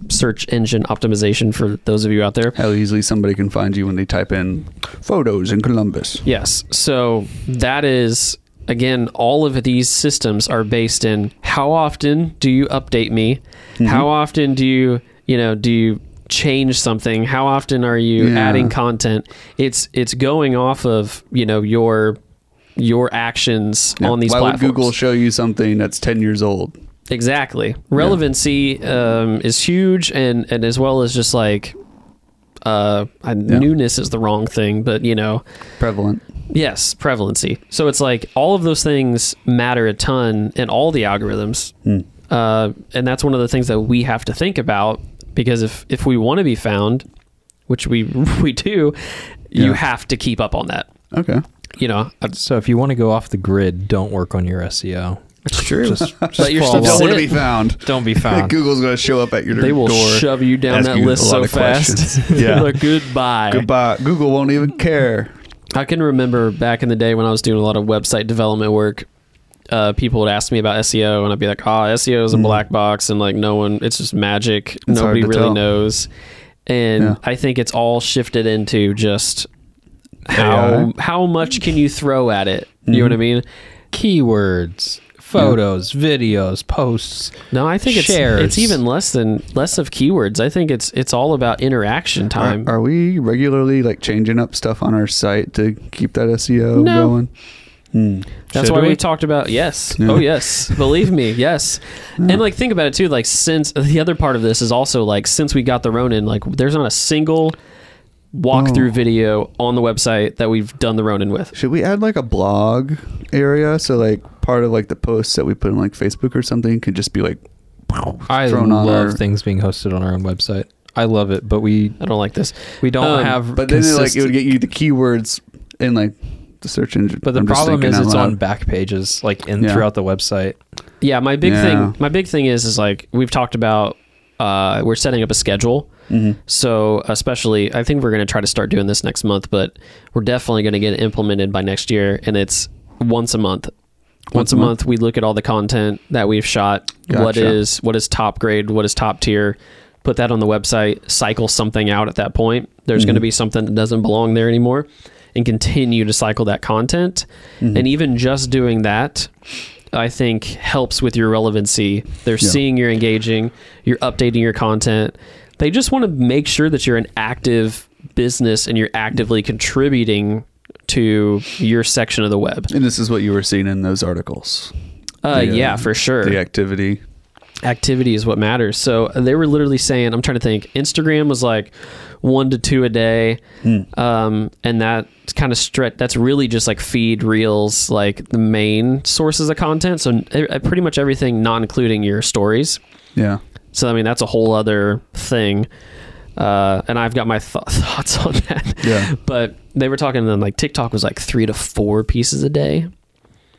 search engine optimization, for those of you out there. How easily somebody can find you when they type in photos in Columbus. Yes. So that is, again, all of these systems are based in how often do you update me? Mm-hmm. How often do you, you know, do you change something? How often are you yeah. adding content? It's it's going off of, you know, your your actions yeah. on these Why platforms. Why would Google show you something that's ten years old? Exactly. Relevancy yeah. um, is huge, and, and as well as just like uh, yeah. newness is the wrong thing, but you know, prevalent. Yes, prevalency. So it's like all of those things matter a ton in all the algorithms, mm. uh, and that's one of the things that we have to think about, because if if we want to be found, which we we do, yeah. you have to keep up on that. Okay. You know, so if you want to go off the grid, don't work on your S E O. It's true. Just, just Let your stuff don't want to be found. Don't be found. Google's going to show up at your door. They will door shove you down that you list so fast. Yeah. Like, goodbye. Goodbye. Google won't even care. I can remember back in the day when I was doing a lot of website development work, uh, people would ask me about S E O, and I'd be like, "Ah, oh, S E O is a mm. black box, and like no one, it's just magic. It's Nobody really tell. knows." And yeah. I think it's all shifted into just how A I. how much can you throw at it? Mm-hmm. You know what I mean? Keywords. Photos, videos, posts. No, I think shares. it's it's even less than less of keywords. I think it's it's all about interaction time. Are, are we regularly like changing up stuff on our site to keep that S E O no. going? Hmm. That's Should why we? we talked about yes. Yeah. Oh yes, believe me, yes. Yeah. And like think about it too. Like since the other part of this is also like since we got the Ronin, like there's not a single walkthrough oh. video on the website that we've done the Ronin with. Should we add like a blog area, so like part of like the posts that we put on like Facebook or something could just be like I thrown love on our... things being hosted on our own website. I love it, but we I don't like this. We don't um, have but consistent... then like it would get you the keywords in like the search engine. But the I'm problem is it's on back pages like in yeah. throughout the website. Yeah, my big yeah. thing my big thing is is like we've talked about uh we're setting up a schedule. Mm-hmm. So especially I think we're going to try to start doing this next month, but we're definitely going to get it implemented by next year, and it's once a month once, once a month, month we look at all the content that we've shot. Gotcha. What is what is top grade, what is top tier, put that on the website, cycle something out. At that point there's mm-hmm. going to be something that doesn't belong there anymore, and continue to cycle that content. Mm-hmm. And even just doing that I think helps with your relevancy. They're yeah. seeing you're engaging, you're updating your content. They just want to make sure that you're an active business and you're actively contributing to your section of the web. And this is what you were seeing in those articles. Uh, the, yeah, uh, for sure. The activity. Activity is what matters. So they were literally saying, I'm trying to think, Instagram was like one to two a day. Mm. Um, and that kind of stretch, that's really just like feed, reels, like the main sources of content. So uh, pretty much everything, not including your stories. Yeah. So, I mean, that's a whole other thing. Uh, and I've got my th- thoughts on that. Yeah. But they were talking, and then like TikTok was like three to four pieces a day.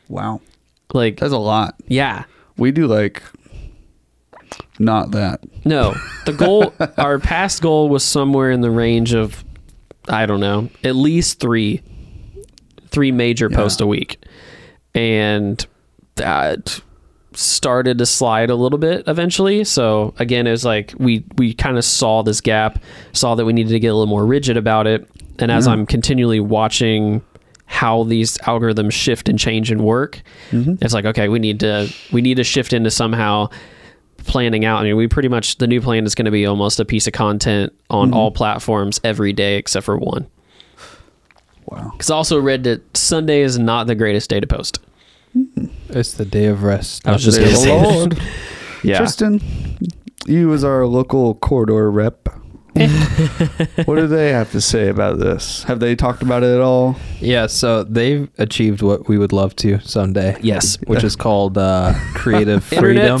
Wow. Like, that's a lot. Yeah. We do like not that. No. The goal, our past goal was somewhere in the range of I don't know, at least three, three major yeah. posts a week. And that started to slide a little bit eventually. So again, it was like we we kind of saw this gap, saw that we needed to get a little more rigid about it. And as yeah. I'm continually watching how these algorithms shift and change and work, mm-hmm. it's like, okay, we need to we need to shift into somehow planning out. I mean, we pretty much, the new plan is going to be almost a piece of content on mm-hmm. all platforms every day except for one. Wow. Because I also read that Sunday is not the greatest day to post. It's the day of rest. I was just going to say Lord. Yeah. Tristan, you as our local corridor rep, what do they have to say about this? Have they talked about it at all? Yeah, so they've achieved what we would love to someday. Yes. Which is called uh, creative freedom. Internet,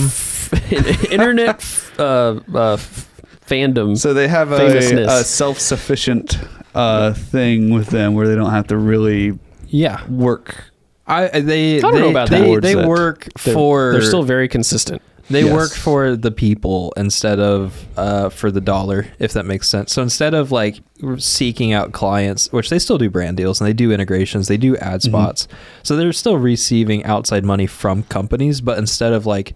f- internet f- uh, uh, f- fandom. So they have a, a self-sufficient uh, thing with them where they don't have to really yeah. work I they I don't they, know about they, that. They work they're, for they're still very consistent. They yes. work for the people instead of uh, for the dollar, if that makes sense. So instead of like seeking out clients, which they still do brand deals and they do integrations, they do ad spots. Mm-hmm. So they're still receiving outside money from companies, but instead of like,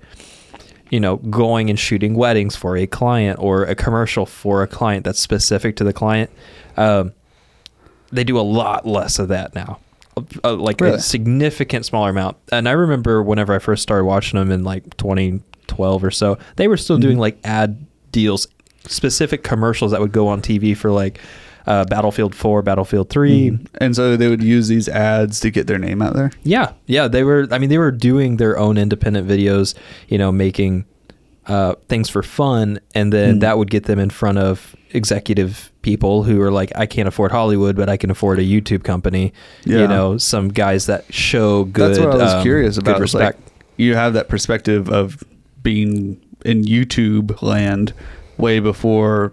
you know, going and shooting weddings for a client or a commercial for a client that's specific to the client, um, they do a lot less of that now. Uh, like really? A significant smaller amount. And I remember whenever I first started watching them in like twenty twelve or so, they were still mm-hmm. doing like ad deals, specific commercials that would go on T V for like uh, Battlefield four, Battlefield three. Mm-hmm. And so they would use these ads to get their name out there? Yeah. Yeah. They were, I mean, they were doing their own independent videos, you know, making uh, things for fun. And then mm-hmm. that would get them in front of executive people who are like, I can't afford Hollywood, but I can afford a YouTube company. Yeah. You know, some guys that show good. That's what I was um, curious about. Like, you have that perspective of being in YouTube land way before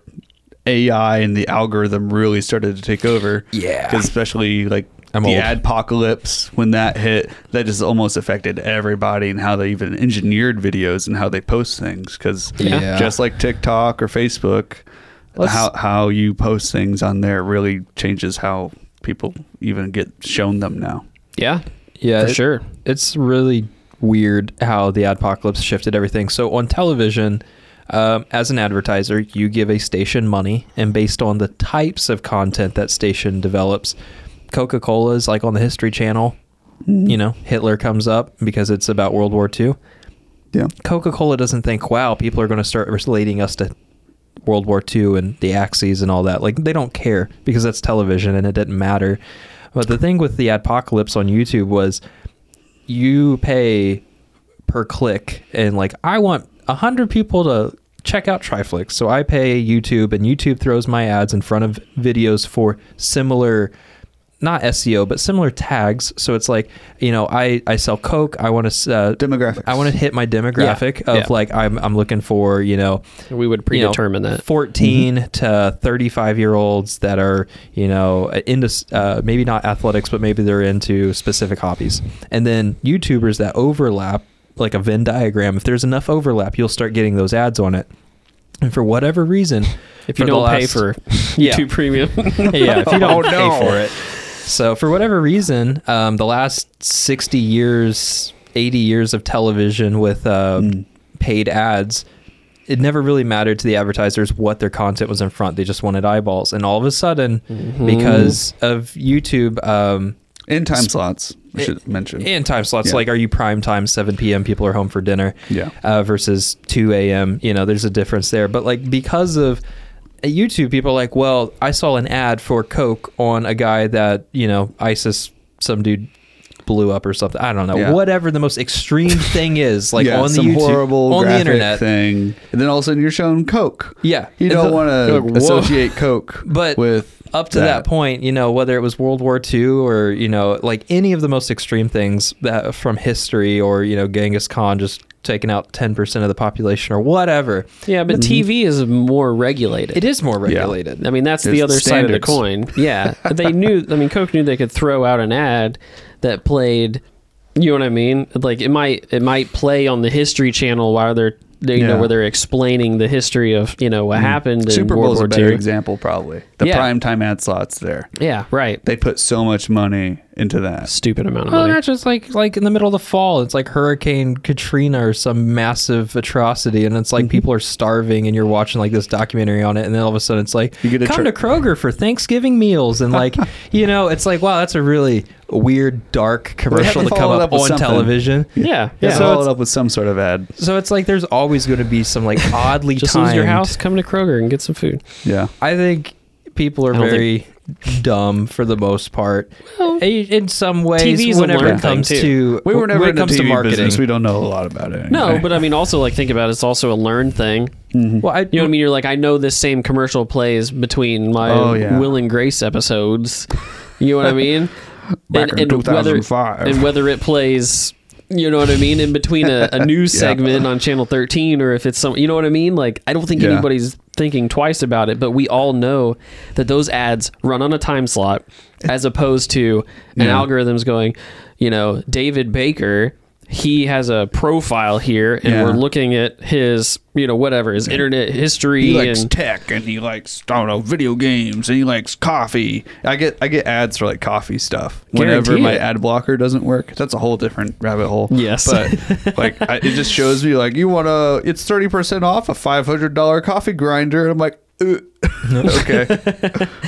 A I and the algorithm really started to take over. Yeah. Because especially like I'm the adpocalypse, when that hit, that just almost affected everybody and how they even engineered videos and how they post things. Because yeah. just like TikTok or Facebook, Let's, how how you post things on there really changes how people even get shown them now. Yeah. Yeah. For it, sure. It's really weird how the adpocalypse shifted everything. So on television, um, as an advertiser, you give a station money, and based on the types of content that station develops, Coca-Cola is like on the History Channel, mm-hmm. you know, Hitler comes up because it's about World War Two. Yeah. Coca-Cola doesn't think, wow, people are going to start relating us to World War Two and the Axis and all that. Like, they don't care because that's television and it didn't matter. But the thing with the adpocalypse on YouTube was you pay per click, and like, I want one hundred people to check out Triflix, so I pay YouTube, and YouTube throws my ads in front of videos for similar, not S E O, but similar tags. So it's like, you know, I, I sell Coke. I want to uh, demographics. I want to hit my demographic yeah. of yeah. like, I'm I'm looking for, you know, we would predetermine, you know, that fourteen mm-hmm. to thirty-five year olds that are, you know, into uh, maybe not athletics, but maybe they're into specific hobbies. And then YouTubers that overlap, like a Venn diagram. If there's enough overlap, you'll start getting those ads on it. And for whatever reason, if you don't last, pay for YouTube yeah. Premium, yeah, if you don't oh, no. pay for it. So for whatever reason, um, the last sixty years, eighty years of television with uh, mm. paid ads, it never really mattered to the advertisers what their content was in front. They just wanted eyeballs. And all of a sudden, mm-hmm. because of YouTube... Um, and time sp- slots, I should it, mention. And time slots. Yeah. Like, are you prime time, seven p.m., people are home for dinner yeah. uh, versus two a.m. You know, there's a difference there. But, like, because of... at YouTube, people are like, well, I saw an ad for Coke on a guy that, you know, ISIS, some dude blew up or something. I don't know. Yeah. Whatever the most extreme thing is, like yeah, on the YouTube, horrible on the internet thing. And then all of a sudden you're shown Coke. Yeah. You don't want to like, associate Coke but with up to that. that point, you know, whether it was World War Two or, you know, like any of the most extreme things that from history or, you know, Genghis Khan just taking out ten percent of the population or whatever. Yeah, but mm-hmm. T V is more regulated. It is more regulated. Yeah. I mean, that's There's the other standards. Side of the coin. Yeah. They knew, I mean, Coke knew they could throw out an ad that played, you know what I mean? Like it might, it might play on the History Channel while they're they, you yeah. know, where they're explaining the history of, you know, what mm. happened. Super Bowl is a better example, probably. The yeah. primetime ad slots there. Yeah, right. They put so much money into that. Stupid amount of well, money. Well, not just like, like in the middle of the fall. It's like Hurricane Katrina or some massive atrocity. And it's like mm-hmm. people are starving and you're watching like this documentary on it. And then all of a sudden it's like, you get come tr- to Kroger for Thanksgiving meals. And like, you know, it's like, wow, that's a really weird, dark commercial to come up, up on something. television. Yeah. yeah. yeah. Follow it up with some sort of ad. So it's like there's always going to be some like oddly just timed. Just lose your house, come to Kroger and get some food. Yeah. I think people are very... Think- dumb for the most part. Well, in some ways, T V's whenever it comes to we were never when it comes T V to marketing, business, we don't know a lot about it. Anyway. No, but I mean, also like think about it, it's also a learned thing. Mm-hmm. Well, I, you know what I mean. You're like, I know this same commercial plays between my oh, yeah. Will and Grace episodes. You know what I mean? Back and, in and two thousand five, whether, and whether it plays, you know what I mean, in between a, a news yeah. segment on Channel thirteen, or if it's some, you know what I mean. Like, I don't think yeah. anybody's thinking twice about it, but we all know that those ads run on a time slot as opposed to an yeah. algorithm's going, you know, David Baker, he has a profile here and yeah. we're looking at his, you know, whatever, his yeah. internet history. He likes and, tech and he likes, I don't know, video games and he likes coffee. I get I get ads for like coffee stuff. Whenever my it. ad blocker doesn't work, that's a whole different rabbit hole. Yes. But like I, it just shows me like you want to, it's thirty percent off a five hundred dollars coffee grinder. And I'm like, no. okay.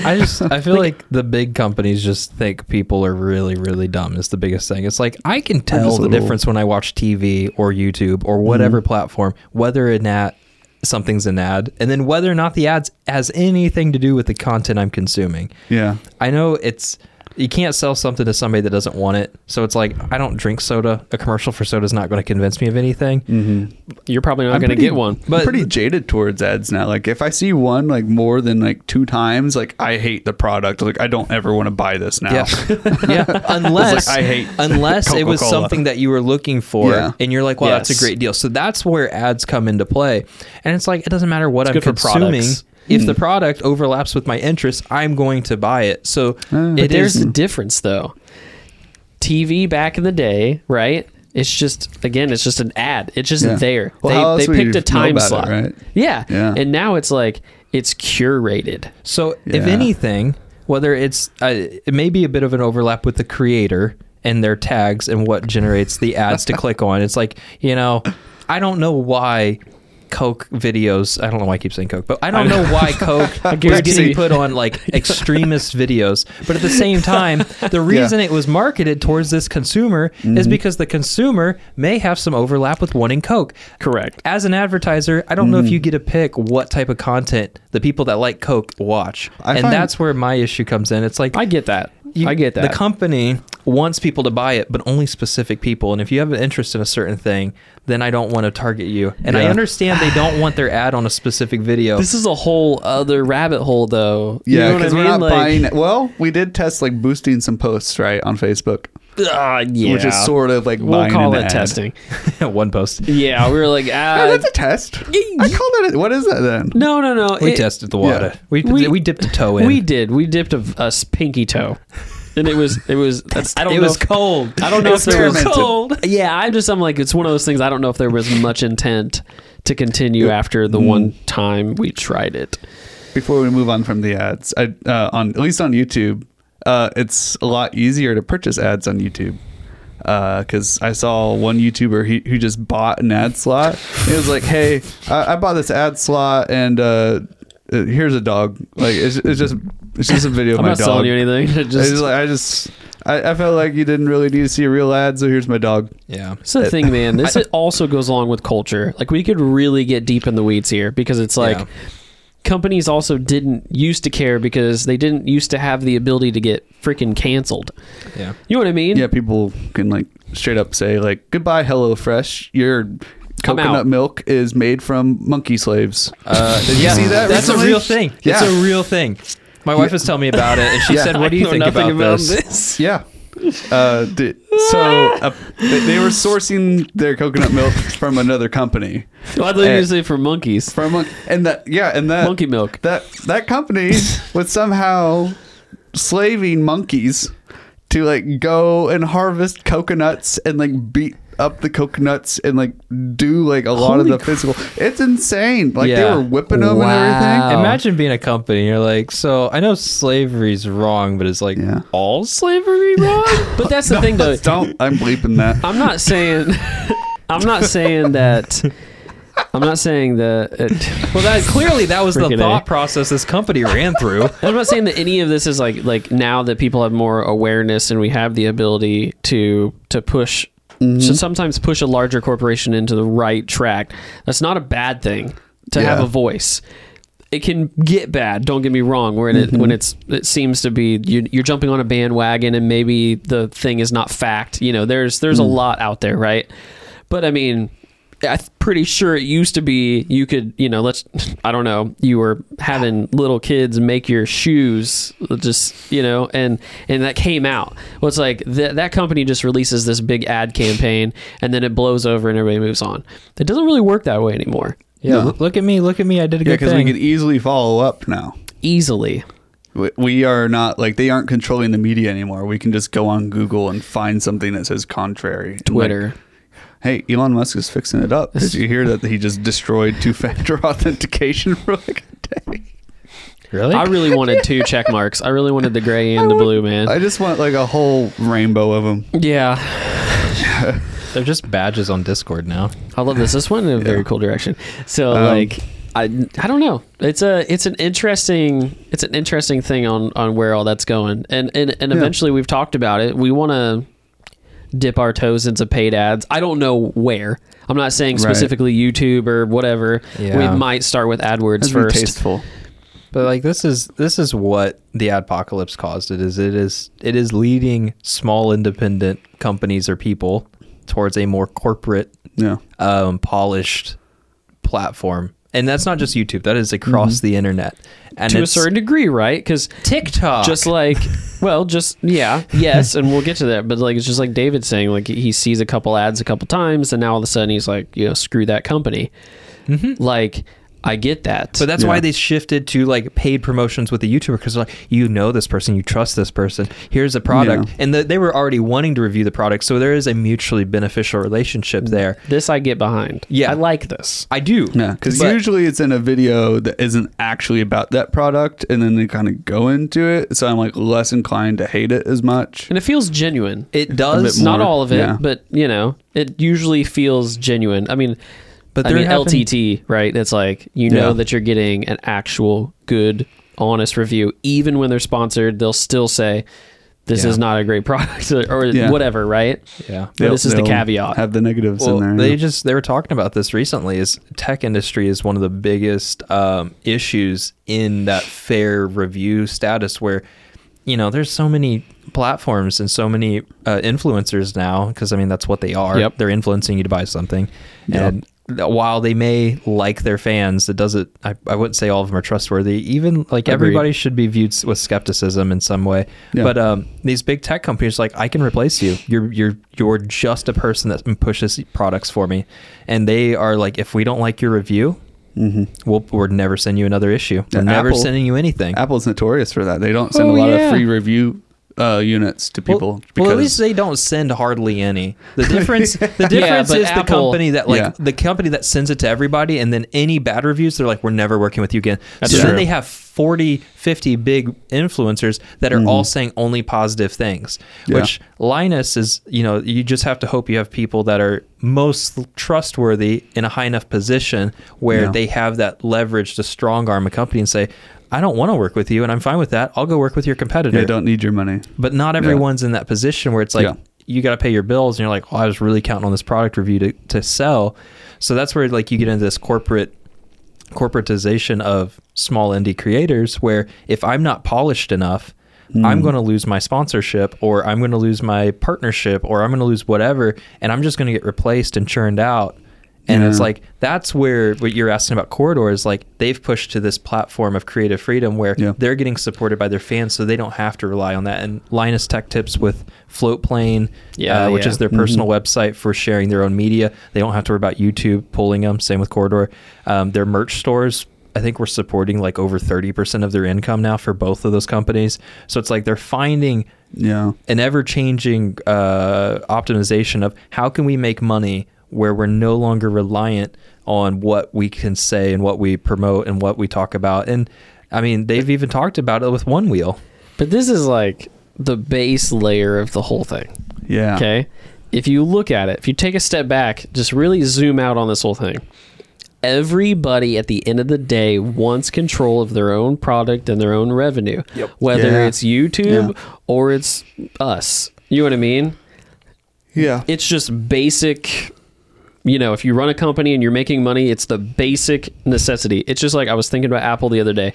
I just I feel like the big companies just think people are really really dumb is the biggest thing. It's like I can tell the little... difference when I watch T V or YouTube or whatever mm-hmm. platform whether an ad something's an ad and then whether or not the ads has anything to do with the content I'm consuming. Yeah. I know it's you can't sell something to somebody that doesn't want it. So it's like, I don't drink soda. A commercial for soda is not going to convince me of anything. Mm-hmm. You're probably not going to get one. But I'm pretty jaded towards ads now. Like if I see one like more than like two times, like I hate the product. Like I don't ever want to buy this now. Yeah. yeah. Unless like, I hate unless Coca-Cola. It was something that you were looking for yeah. and you're like, wow, yes. that's a great deal. So that's where ads come into play. And it's like, it doesn't matter what it's I'm consuming. If the product overlaps with my interests, I'm going to buy it. So uh, it there's a difference, though. T V back in the day, right? It's just, again, it's just an ad. It's just yeah. there. Well, they they picked a time slot. It, right? yeah. yeah. And now it's like, it's curated. So yeah. if anything, whether it's, uh, it may be a bit of an overlap with the creator and their tags and what generates the ads to click on. It's like, you know, I don't know why... Coke videos. I don't know why I keep saying Coke, but I don't I know. know why Coke was getting put on like extremist videos. But at the same time, the reason yeah. it was marketed towards this consumer mm-hmm. is because the consumer may have some overlap with wanting Coke. Correct. As an advertiser, I don't mm-hmm. know if you get to pick what type of content the people that like Coke watch. I and that's where my issue comes in. It's like I get that. You, I get that. The company wants people to buy it, but only specific people. And if you have an interest in a certain thing, then I don't want to target you. And yeah. I understand they don't want their ad on a specific video. This is a whole other rabbit hole, though. Yeah, because you know I mean? we're not like, buying... Well, we did test like boosting some posts, right, on Facebook. Uh, yeah. Which is sort of like we'll call it ad. testing. One post. Yeah, we were like, ah, uh, no, that's a test. I call that. A, what is that then? No, no, no. We it, tested the water. Yeah. We, we we dipped a toe in. We did. We dipped a, a pinky toe, and it was it was. That's, I don't. It know was if, cold. I don't know if there was cold. Yeah, I'm just. I'm like, it's one of those things. I don't know if there was much intent to continue yeah. after the mm. one time we tried it. Before we move on from the ads, I uh, on at least on YouTube. Uh, it's a lot easier to purchase ads on YouTube because uh, I saw one YouTuber he, who just bought an ad slot. It was like, hey, I, I bought this ad slot and uh, here's a dog. Like it's, it's just it's just a video of I'm my dog. I'm not selling you anything. Just... I just, like, I, just I, I felt like you didn't really need to see a real ad, so here's my dog. Yeah, it's the thing, man. This I, also goes along with culture. Like we could really get deep in the weeds here because it's like. Yeah. Companies also didn't used to care because they didn't used to have the ability to get freaking canceled. Yeah. You know what I mean? Yeah, people can like straight up say like, goodbye, HelloFresh. Your coconut milk is made from monkey slaves. Uh, did yeah, you see that That's recently? a real thing. Yeah. It's a real thing. My wife yeah. was telling me about it and she yeah. said, what do you think about, about this? this? Yeah. Uh, d- so uh, they, they were sourcing their coconut milk from another company. Well, I thought you were saying from monkeys. From mon- and that yeah, and that monkey milk. That that company was somehow slaving monkeys to like go and harvest coconuts and like beat up the coconuts and like do like a lot Holy of the physical. It's insane. Like yeah. they were whipping them wow. and everything. Imagine being a company. You're like, so I know slavery's wrong, but it's like yeah. all slavery wrong. But that's the no, thing though. Don't. I'm bleeping that. I'm not saying. I'm not saying that. I'm not saying that. It, well, that clearly that was the thought a. process this company ran through. I'm not saying that any of this is like like now that people have more awareness and we have the ability to to push, mm-hmm. to sometimes push a larger corporation into the right track. That's not a bad thing to yeah. have a voice. It can get bad. Don't get me wrong. When it mm-hmm. when it's it seems to be you, you're jumping on a bandwagon and maybe the thing is not fact. You know, there's there's mm. a lot out there, right? But I mean. I'm pretty sure it used to be you could, you know, let's, I don't know, you were having little kids make your shoes, just, you know, and, and that came out. Well, it's like th- that company just releases this big ad campaign and then it blows over and everybody moves on. It doesn't really work that way anymore. Yeah. No. Look at me. Look at me. I did a yeah, good thing. Yeah, because we could easily follow up now. Easily. We are not like they aren't controlling the media anymore. We can just go on Google and find something that says contrary. Twitter. Like, hey, Elon Musk is fixing it up. Did you hear that he just destroyed two-factor authentication for like a day? Really? I really wanted two check marks. I really wanted the gray and I the want, blue, man. I just want like a whole rainbow of them. Yeah. They're just badges on Discord now. I love this. This went in a yeah. very cool direction. So um, like... I, I don't know. It's a it's an interesting it's an interesting thing on, on where all that's going. And and, and eventually yeah. we've talked about it. We want to dip our toes into paid ads. I don't know where. I'm not saying specifically right. YouTube or whatever. Yeah. We might start with AdWords That'd first. Be tasteful. But like this is this is what the adpocalypse caused. It is it is it is leading small independent companies or people towards a more corporate, yeah. um, polished platform. And that's not just YouTube. That is across mm-hmm. the internet. And to a certain degree, right? Because TikTok. Just like, well, just, yeah, yes, and we'll get to that. But like, it's just like David's saying, like he sees a couple ads a couple times and now all of a sudden he's like, you know, screw that company. Mm-hmm. Like, I get that. But that's yeah. why they shifted to like paid promotions with the YouTuber because like, you know this person, you trust this person, here's a product. Yeah. And the, they were already wanting to review the product. So there is a mutually beneficial relationship there. This I get behind. Yeah. I like this. I do. Yeah, because usually it's in a video that isn't actually about that product and then they kind of go into it. So I'm like less inclined to hate it as much. And it feels genuine. It does. Not all of it, yeah. but you know, it usually feels genuine. I mean... But I mean, having... L T T, right? It's like, you know yeah. that you're getting an actual good, honest review. Even when they're sponsored, they'll still say, this yeah. is not a great product or, or yeah. whatever, right? Yeah. But this is the caveat. Have the negatives well, in there. They yeah. just, they were talking about this recently is tech industry is one of the biggest um, issues in that fair review status where, you know, there's so many platforms and so many uh, influencers now, because I mean, that's what they are. Yep. They're influencing you to buy something. Yep. And while they may like their fans, that doesn't, I, I wouldn't say all of them are trustworthy. Even like Agreed. Everybody should be viewed with skepticism in some way. Yeah. But um, these big tech companies, like I can replace you. You're you're you're just a person that pushes products for me, and they are like, if we don't like your review, mm-hmm. we'll we'll never send you another issue. We're and never Apple, sending you anything. Apple's notorious for that. They don't send oh, a lot yeah. of free review. Uh, units to people. Well, because well, at least they don't send hardly any. The difference, the difference yeah, is Apple, the company that like yeah. the company that sends it to everybody, and then any bad reviews, they're like, we're never working with you again. That's so true. Then they have forty, fifty big influencers that are mm-hmm. all saying only positive things. Yeah. Which Linus is, you know, you just have to hope you have people that are most trustworthy in a high enough position where yeah. they have that leverage to strong arm a company and say, I don't want to work with you and I'm fine with that. I'll go work with your competitor. I yeah, don't need your money. But not everyone's yeah. in that position where it's like, yeah. you got to pay your bills and you're like, oh, I was really counting on this product review to, to sell. So that's where like you get into this corporate corporatization of small indie creators where if I'm not polished enough, mm. I'm going to lose my sponsorship or I'm going to lose my partnership or I'm going to lose whatever. And I'm just going to get replaced and churned out. And yeah. it's like, that's where what you're asking about Corridor is like, they've pushed to this platform of creative freedom where yeah. they're getting supported by their fans so they don't have to rely on that. And Linus Tech Tips with Floatplane, yeah, uh, which yeah. is their personal mm-hmm. website for sharing their own media. They don't have to worry about YouTube pulling them. Same with Corridor. Um, their merch stores I think we're supporting like over thirty percent of their income now for both of those companies. So it's like they're finding yeah. an ever-changing uh, optimization of how can we make money where we're no longer reliant on what we can say and what we promote and what we talk about. And I mean, they've even talked about it with One Wheel. But this is like the base layer of the whole thing. Yeah. Okay. If you look at it, if you take a step back, just really zoom out on this whole thing. Everybody at the end of the day wants control of their own product and their own revenue, yep. whether yeah. it's YouTube yeah. or it's us. You know what I mean? Yeah. It's just basic, you know, if you run a company and you're making money, it's the basic necessity. It's just like I was thinking about Apple the other day.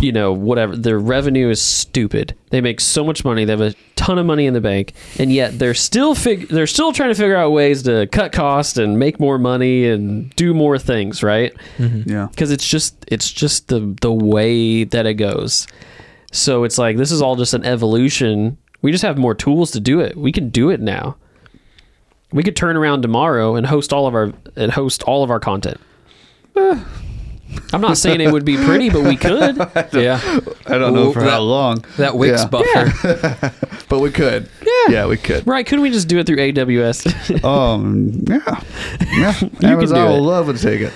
You know, whatever, their revenue is stupid. They make so much money. They have a ton of money in the bank, and yet they're still fig- they're still trying to figure out ways to cut costs and make more money and do more things, right? Mm-hmm. Yeah, because it's just it's just the the way that it goes. So it's like this is all just an evolution. We just have more tools to do it. We can do it now. We could turn around tomorrow and host all of our and host all of our content. Eh. I'm not saying it would be pretty, but we could. I yeah. I don't know for that, how long. That Wix yeah. buffer. Yeah. But we could. Yeah. Yeah, we could. Right. Couldn't we just do it through A W S? um, yeah. yeah. You Amazon can do it. Would love to take it.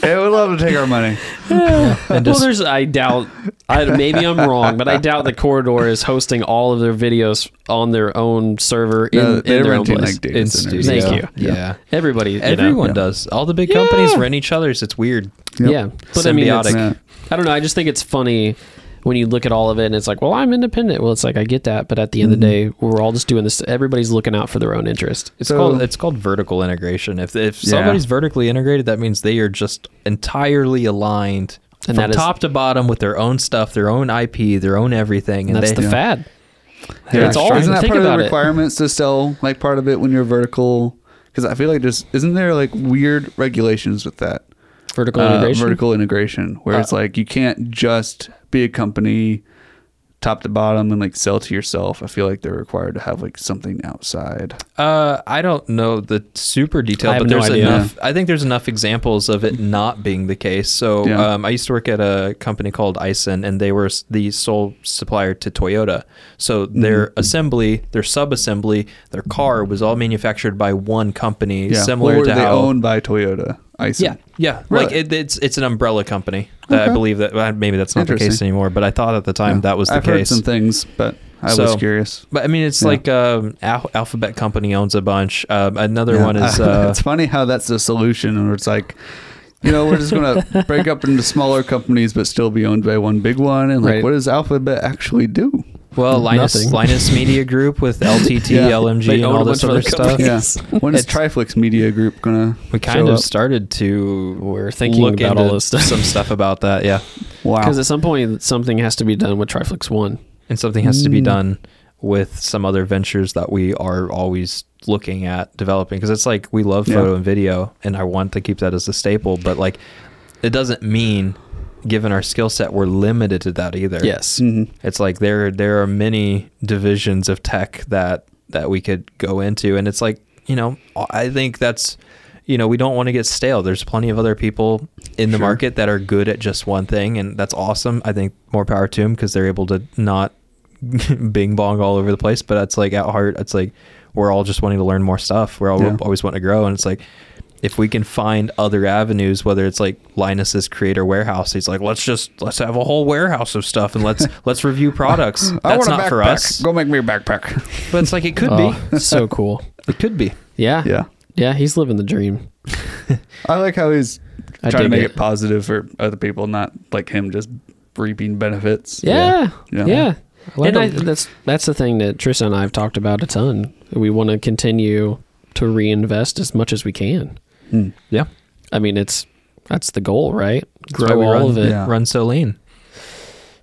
They would love to take our money. Yeah. And just, well, there's, I doubt, I, maybe I'm wrong, but I doubt the Corridor is hosting all of their videos on their own server in, no, in their own place. Like in studios. Thank yeah. you. Yeah. yeah. Everybody. Everyone know. does. All the big yeah. companies rent each other's. It's weird. Yep. Yeah. But symbiotic. I mean, yeah. I don't know. I just think it's funny when you look at all of it and it's like, well, I'm independent. Well, it's like, I get that. But at the end mm-hmm. of the day, we're all just doing this. Everybody's looking out for their own interest. It's so, called it's called vertical integration. If if yeah. somebody's vertically integrated, that means they are just entirely aligned and from top is, to bottom with their own stuff, their own I P, their own everything. And, and that's they, the yeah. fad. Yeah, it's all. Isn't that part of the requirements it. to sell like part of it when you're vertical? Because I feel like there's, isn't there like weird regulations with that? Vertical uh, integration? Vertical integration, where uh, it's like you can't just be a company top to bottom and like sell to yourself. I feel like they're required to have like something outside. Uh, I don't know the super detail, but no there's idea. enough. Yeah. I think there's enough examples of it not being the case. So yeah. um, I used to work at a company called Ison, and they were the sole supplier to Toyota. So their mm-hmm. assembly, their sub-assembly, their car was all manufactured by one company, yeah. similar or to they how owned by Toyota. Ison. Yeah, yeah. Really? Like it, it's it's an umbrella company. Okay. I believe that well, maybe that's not the case anymore, but I thought at the time yeah. that was the I've case. I've heard some things, but I so, was curious. But I mean, it's yeah. like um, Al- Alphabet Company owns a bunch. Um, another yeah. one is. Uh, it's funny how that's the solution, where it's like, you know, we're just going to break up into smaller companies, but still be owned by one big one. And like, right. what does Alphabet actually do? Well, Linus Linus Media Group with L T T, yeah. L M G, like, and all this other stuff. Yeah. When is Triflix Media Group gonna? We kind of up? started to we're thinking look about all this stuff. Some stuff about that, yeah. Wow. Because at some point, something has to be done with Triflix One, and something has mm. to be done with some other ventures that we are always looking at developing. Because it's like we love photo yeah. and video, and I want to keep that as a staple, but like it doesn't mean, given our skill set, we're limited to that either. Yes. Mm-hmm. It's like there there are many divisions of tech that that we could go into, and it's like, you know, I think that's, you know, we don't want to get stale. There's plenty of other people in the sure. market that are good at just one thing, and that's awesome. I think more power to them, because they're able to not bing bong all over the place. But it's like, at heart, it's like we're all just wanting to learn more stuff. We're all yeah. always wanting to grow, and it's like, if we can find other avenues, whether it's like Linus's creator warehouse, he's like, let's just let's have a whole warehouse of stuff and let's let's review products. That's not for us. Go make me a backpack. But it's like, it could oh, be so cool. It could be. Yeah. Yeah. Yeah. He's living the dream. I like how he's I trying to make it. it positive for other people, not like him just reaping benefits. Yeah. Yeah. yeah. yeah. I and I, that's that's the thing that Tristan and I have talked about a ton. We want to continue to reinvest as much as we can. Hmm. Yeah, I mean, it's that's the goal, right? Grow all run, of it. Yeah. Run so lean.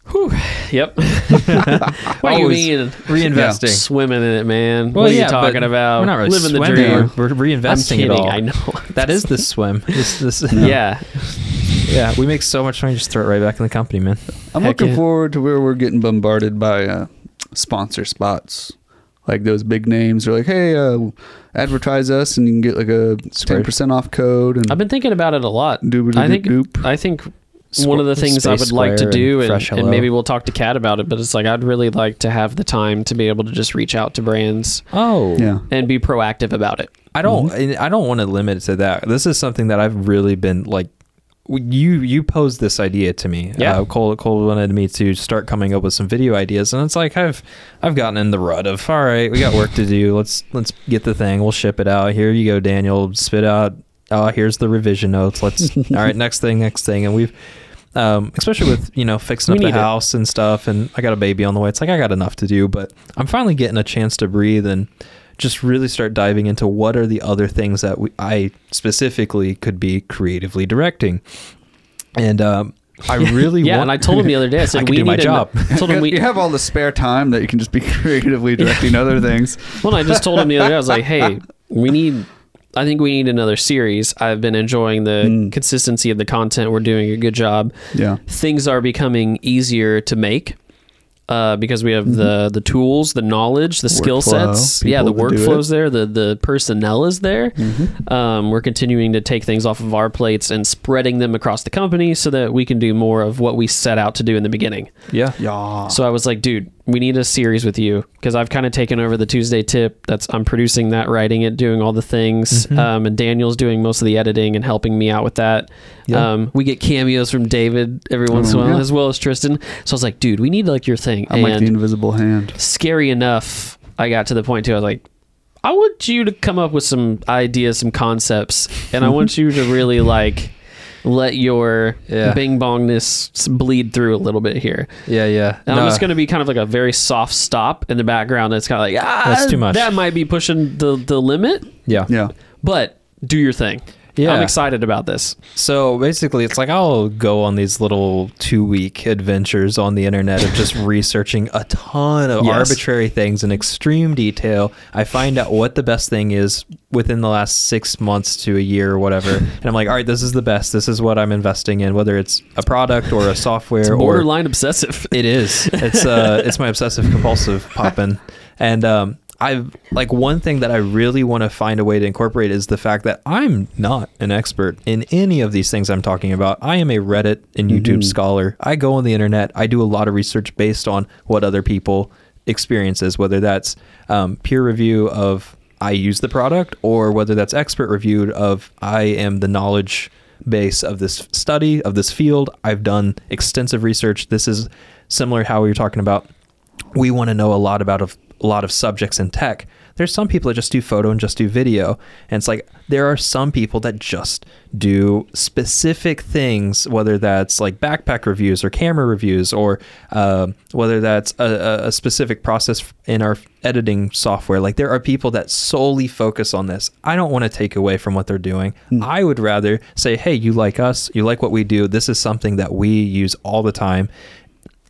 Whew. Yep. What do you mean reinvesting? Yeah. Swimming in it, man. Well, what are yeah, you talking about? We're not really living swimming. the dream. We're, we're reinvesting it all. I know. That is the swim. This, this, no. Yeah. Yeah. We make so much money, just throw it right back in the company, man. I'm Heck looking yeah. forward to where we're getting bombarded by uh, sponsor spots like those big names are like, hey, uh, advertise us and you can get like a ten percent off code. And I've been thinking about it a lot. I think, doop. I think Squ- one of the things I would like to do, and, and, and maybe we'll talk to Kat about it, but it's like, I'd really like to have the time to be able to just reach out to brands oh, yeah. and be proactive about it. I don't, mm-hmm. I don't want to limit it to that. This is something that I've really been like, you you posed this idea to me. Yeah. Uh, Cole, Cole wanted me to start coming up with some video ideas, and it's like I've I've gotten in the rut of, all right, we got work to do. Let's let's get the thing. We'll ship it out. Here you go, Daniel. Spit out. Oh, here's the revision notes. Let's all right, next thing, next thing. And we've um, especially with, you know, fixing up the house and stuff, and I got a baby on the way. It's like I got enough to do, but I'm finally getting a chance to breathe and just really start diving into what are the other things that we, I specifically could be creatively directing. And um, I really yeah, want... Yeah, and I told him the other day, I said, I we do need my job. I told him we, you have all the spare time that you can just be creatively directing other things. Well, I just told him the other day, I was like, hey, we need... I think we need another series. I've been enjoying the mm. consistency of the content. We're doing a good job. Yeah. Things are becoming easier to make. Uh, because we have mm-hmm. the the tools, the knowledge, the Workflow, skill sets. Yeah, the workflow's there. The, the personnel is there. Mm-hmm. Um, we're continuing to take things off of our plates and spreading them across the company so that we can do more of what we set out to do in the beginning. Yeah. yeah. So I was like, dude, we need a series with you, because I've kind of taken over the Tuesday Tip. That's I'm producing that, writing it, doing all the things. Mm-hmm. Um, and Daniel's doing most of the editing and helping me out with that. Yeah. Um, we get cameos from David every once mm-hmm. in a while, yeah. as well as Tristan. So I was like, dude, we need like your thing. I'm like the invisible hand. Scary enough, I got to the point too, I was like, I want you to come up with some ideas, some concepts, and I want you to really like let your yeah. bing bongness bleed through a little bit here. Yeah, yeah. And no. I'm just going to be kind of like a very soft stop in the background. That's kind of like, ah, that's too much. That might be pushing the, the limit. Yeah. Yeah. But do your thing. Yeah. I'm excited about this. So basically it's like, I'll go on these little two week adventures on the internet of just researching a ton of yes. arbitrary things in extreme detail. I find out what the best thing is within the last six months to a year or whatever. And I'm like, all right, this is the best. This is what I'm investing in, whether it's a product or a software. It's borderline or, obsessive. It is. It's uh it's my obsessive compulsive poppin'. And, um, I've like one thing that I really want to find a way to incorporate is the fact that I'm not an expert in any of these things I'm talking about. I am a Reddit and YouTube mm-hmm. scholar. I go on the internet. I do a lot of research based on what other people experiences, whether that's um, peer review of I use the product, or whether that's expert reviewed of I am the knowledge base of this study, of this field. I've done extensive research. This is similar how we were talking about. We want to know a lot about of a lot of subjects in tech. There's some people that just do photo and just do video, and it's like there are some people that just do specific things, whether that's like backpack reviews or camera reviews, or uh, whether that's a, a specific process in our editing software. Like there are people that solely focus on this. I don't want to take away from what they're doing. Mm. I would rather say, hey, you like us, you like what we do, this is something that we use all the time.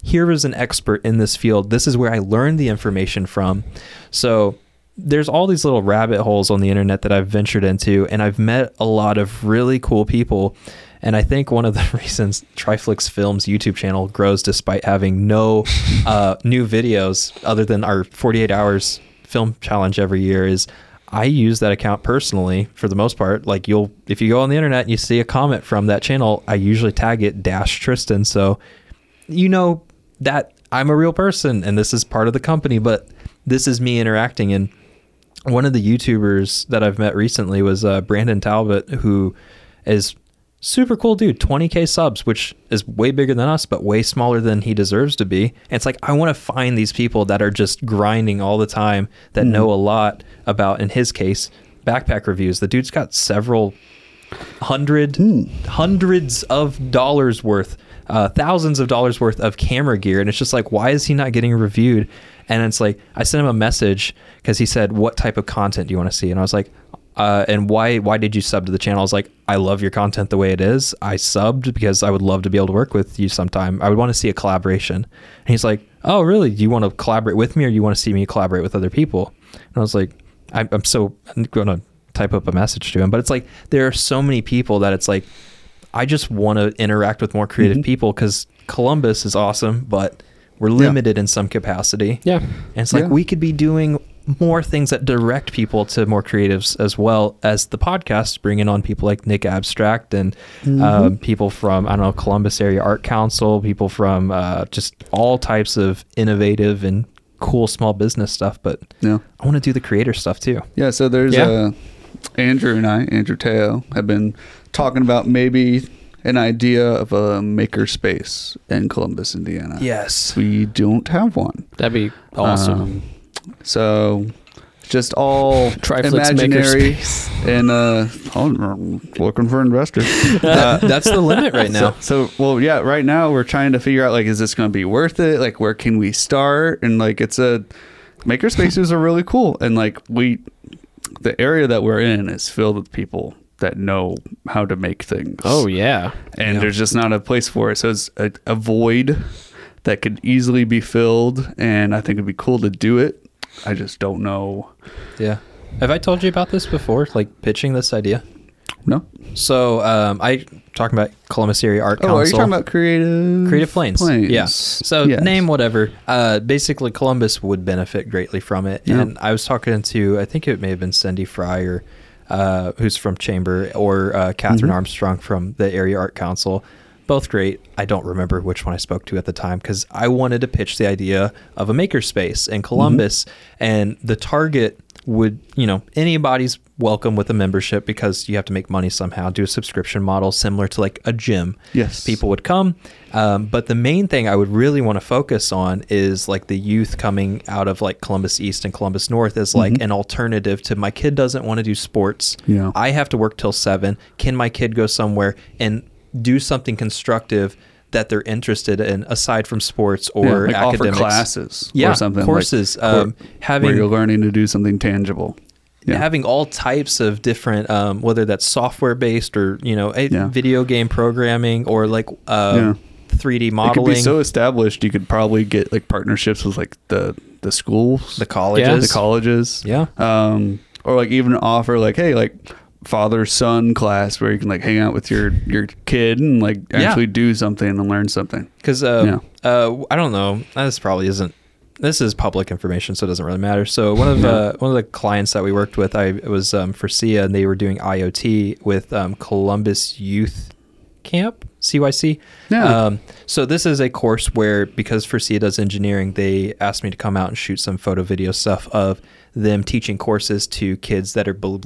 Here is an expert in this field. This is where I learned the information from. So there's all these little rabbit holes on the internet that I've ventured into, and I've met a lot of really cool people. And I think one of the reasons Triflix Films YouTube channel grows despite having no uh, new videos other than our forty-eight hours film challenge every year is I use that account personally for the most part. Like you'll, if you go on the internet and you see a comment from that channel, I usually tag it dash Tristan. So, you know, that I'm a real person and this is part of the company, but this is me interacting. And one of the YouTubers that I've met recently was uh, Brandon Talbot, who is super cool dude, twenty K subs, which is way bigger than us, but way smaller than he deserves to be. And it's like, I want to find these people that are just grinding all the time, that mm-hmm. know a lot about, in his case, backpack reviews. The dude's got several hundred, mm. hundreds of dollars worth Uh, thousands of dollars worth of camera gear, and it's just like, why is he not getting reviewed? And it's like, I sent him a message because he said, what type of content do you want to see? And I was like, uh and why why did you sub to the channel? I was like, I love your content the way it is. I subbed because I would love to be able to work with you sometime. I would want to see a collaboration. And he's like, oh really, do you want to collaborate with me, or you want to see me collaborate with other people? And I was like, I, I'm so I'm gonna type up a message to him. But it's like, there are so many people that it's like, I just want to interact with more creative mm-hmm. people, because Columbus is awesome, but we're limited yeah. in some capacity. Yeah. And it's like, yeah. we could be doing more things that direct people to more creatives, as well as the podcast bringing on people like Nick Abstract and mm-hmm. um, people from, I don't know, Columbus Area Art Council, people from uh, just all types of innovative and cool small business stuff. But yeah. I want to do the creator stuff too. Yeah. So there's yeah. Uh, Andrew and I, Andrew Teo, have been talking about maybe an idea of a maker space in Columbus, Indiana. Yes. We don't have one. That'd be awesome. Um, So, just all imaginary and uh, I'm looking for investors. Uh, that's the limit right now. So, so, well, yeah, right now we're trying to figure out, like, is this going to be worth it? Like, where can we start? And like, it's a makerspaces are really cool, and like we, the area that we're in is filled with people that know how to make things. Oh yeah, and yeah. there's just not a place for it. So it's a, a void that could easily be filled, and I think it'd be cool to do it. I just don't know. Yeah. Have I told you about this before, like pitching this idea? No. So um, I talking about Columbus Area Art oh, Council. Oh, are you talking about Creative? Creative Plains. Plains. Yeah. So yes. name whatever. Uh, basically, Columbus would benefit greatly from it. Yeah. And I was talking to, I think it may have been Cindy Fryer, uh, who's from Chamber, or uh, Catherine mm-hmm. Armstrong from the Area Art Council. Both great. I don't remember which one I spoke to at the time, because I wanted to pitch the idea of a makerspace in Columbus, mm-hmm. and the target would, you know, anybody's welcome with a membership, because you have to make money somehow, do a subscription model similar to like a gym. Yes. People would come. Um, but the main thing I would really want to focus on is like the youth coming out of like Columbus East and Columbus North as like mm-hmm. an alternative to, my kid doesn't want to do sports. Yeah. I have to work till seven. Can my kid go somewhere and do something constructive that they're interested in aside from sports or yeah, like academics, offer classes yeah, or something, courses, like, um, where, having where you're learning to do something tangible, yeah. having all types of different, um, whether that's software based or, you know, a yeah. video game programming or like, um, yeah. three D modeling. It could be so established. You could probably get like partnerships with like the, the schools, the colleges, yeah. the colleges. Yeah. Um, or like even offer like, hey, like, father son class where you can like hang out with your your kid and like actually yeah. do something and learn something, because uh yeah. uh I don't know, this probably isn't this is public information, so it doesn't really matter. So one of yeah. uh one of the clients that we worked with, I it was um Faurecia, and they were doing I O T with um Columbus Youth Camp, C Y C. Yeah. Um, so this is a course where, because Faurecia does engineering, they asked me to come out and shoot some photo video stuff of them teaching courses to kids that are bel-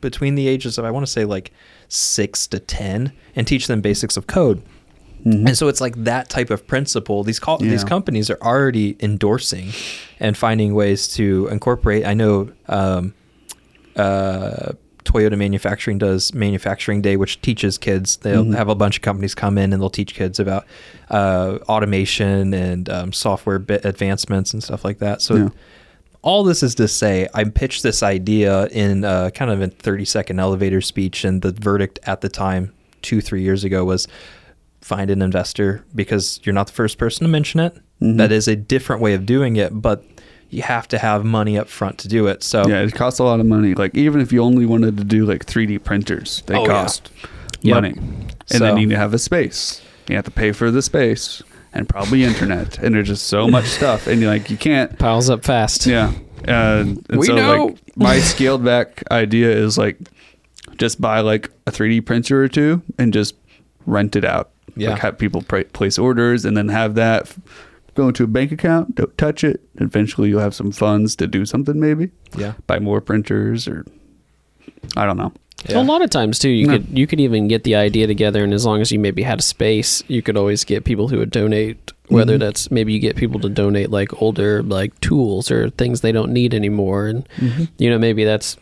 between the ages of, I want to say like six to ten, and teach them basics of code. Mm-hmm. And so it's like that type of principle. These co- yeah. these companies are already endorsing and finding ways to incorporate. I know um, uh, Toyota Manufacturing does Manufacturing Day, which teaches kids. They'll mm-hmm. have a bunch of companies come in and they'll teach kids about uh, automation and um, software bit advancements and stuff like that. So yeah. all this is to say, I pitched this idea in uh, kind of a thirty-second elevator speech, and the verdict at the time, two, three years ago, was find an investor, because you're not the first person to mention it. Mm-hmm. That is a different way of doing it, but you have to have money up front to do it. So yeah, it costs a lot of money. Like even if you only wanted to do like three D printers, they oh, cost yeah. money. Yep. And so, then you need to have a space. You have to pay for the space. And probably internet, and there's just so much stuff, and you're like, you can't piles up fast. Yeah, uh, and we so know. Like my scaled back idea is like, just buy like a three D printer or two and just rent it out. Yeah, like have people pr- place orders and then have that go into a bank account. Don't touch it. Eventually, you'll have some funds to do something. Maybe. Yeah. Buy more printers, or I don't know. Yeah. A lot of times too, you no. could you could even get the idea together, and as long as you maybe had a space, you could always get people who would donate. Whether mm-hmm. that's maybe you get people to donate like older like tools or things they don't need anymore, and mm-hmm. you know, maybe that's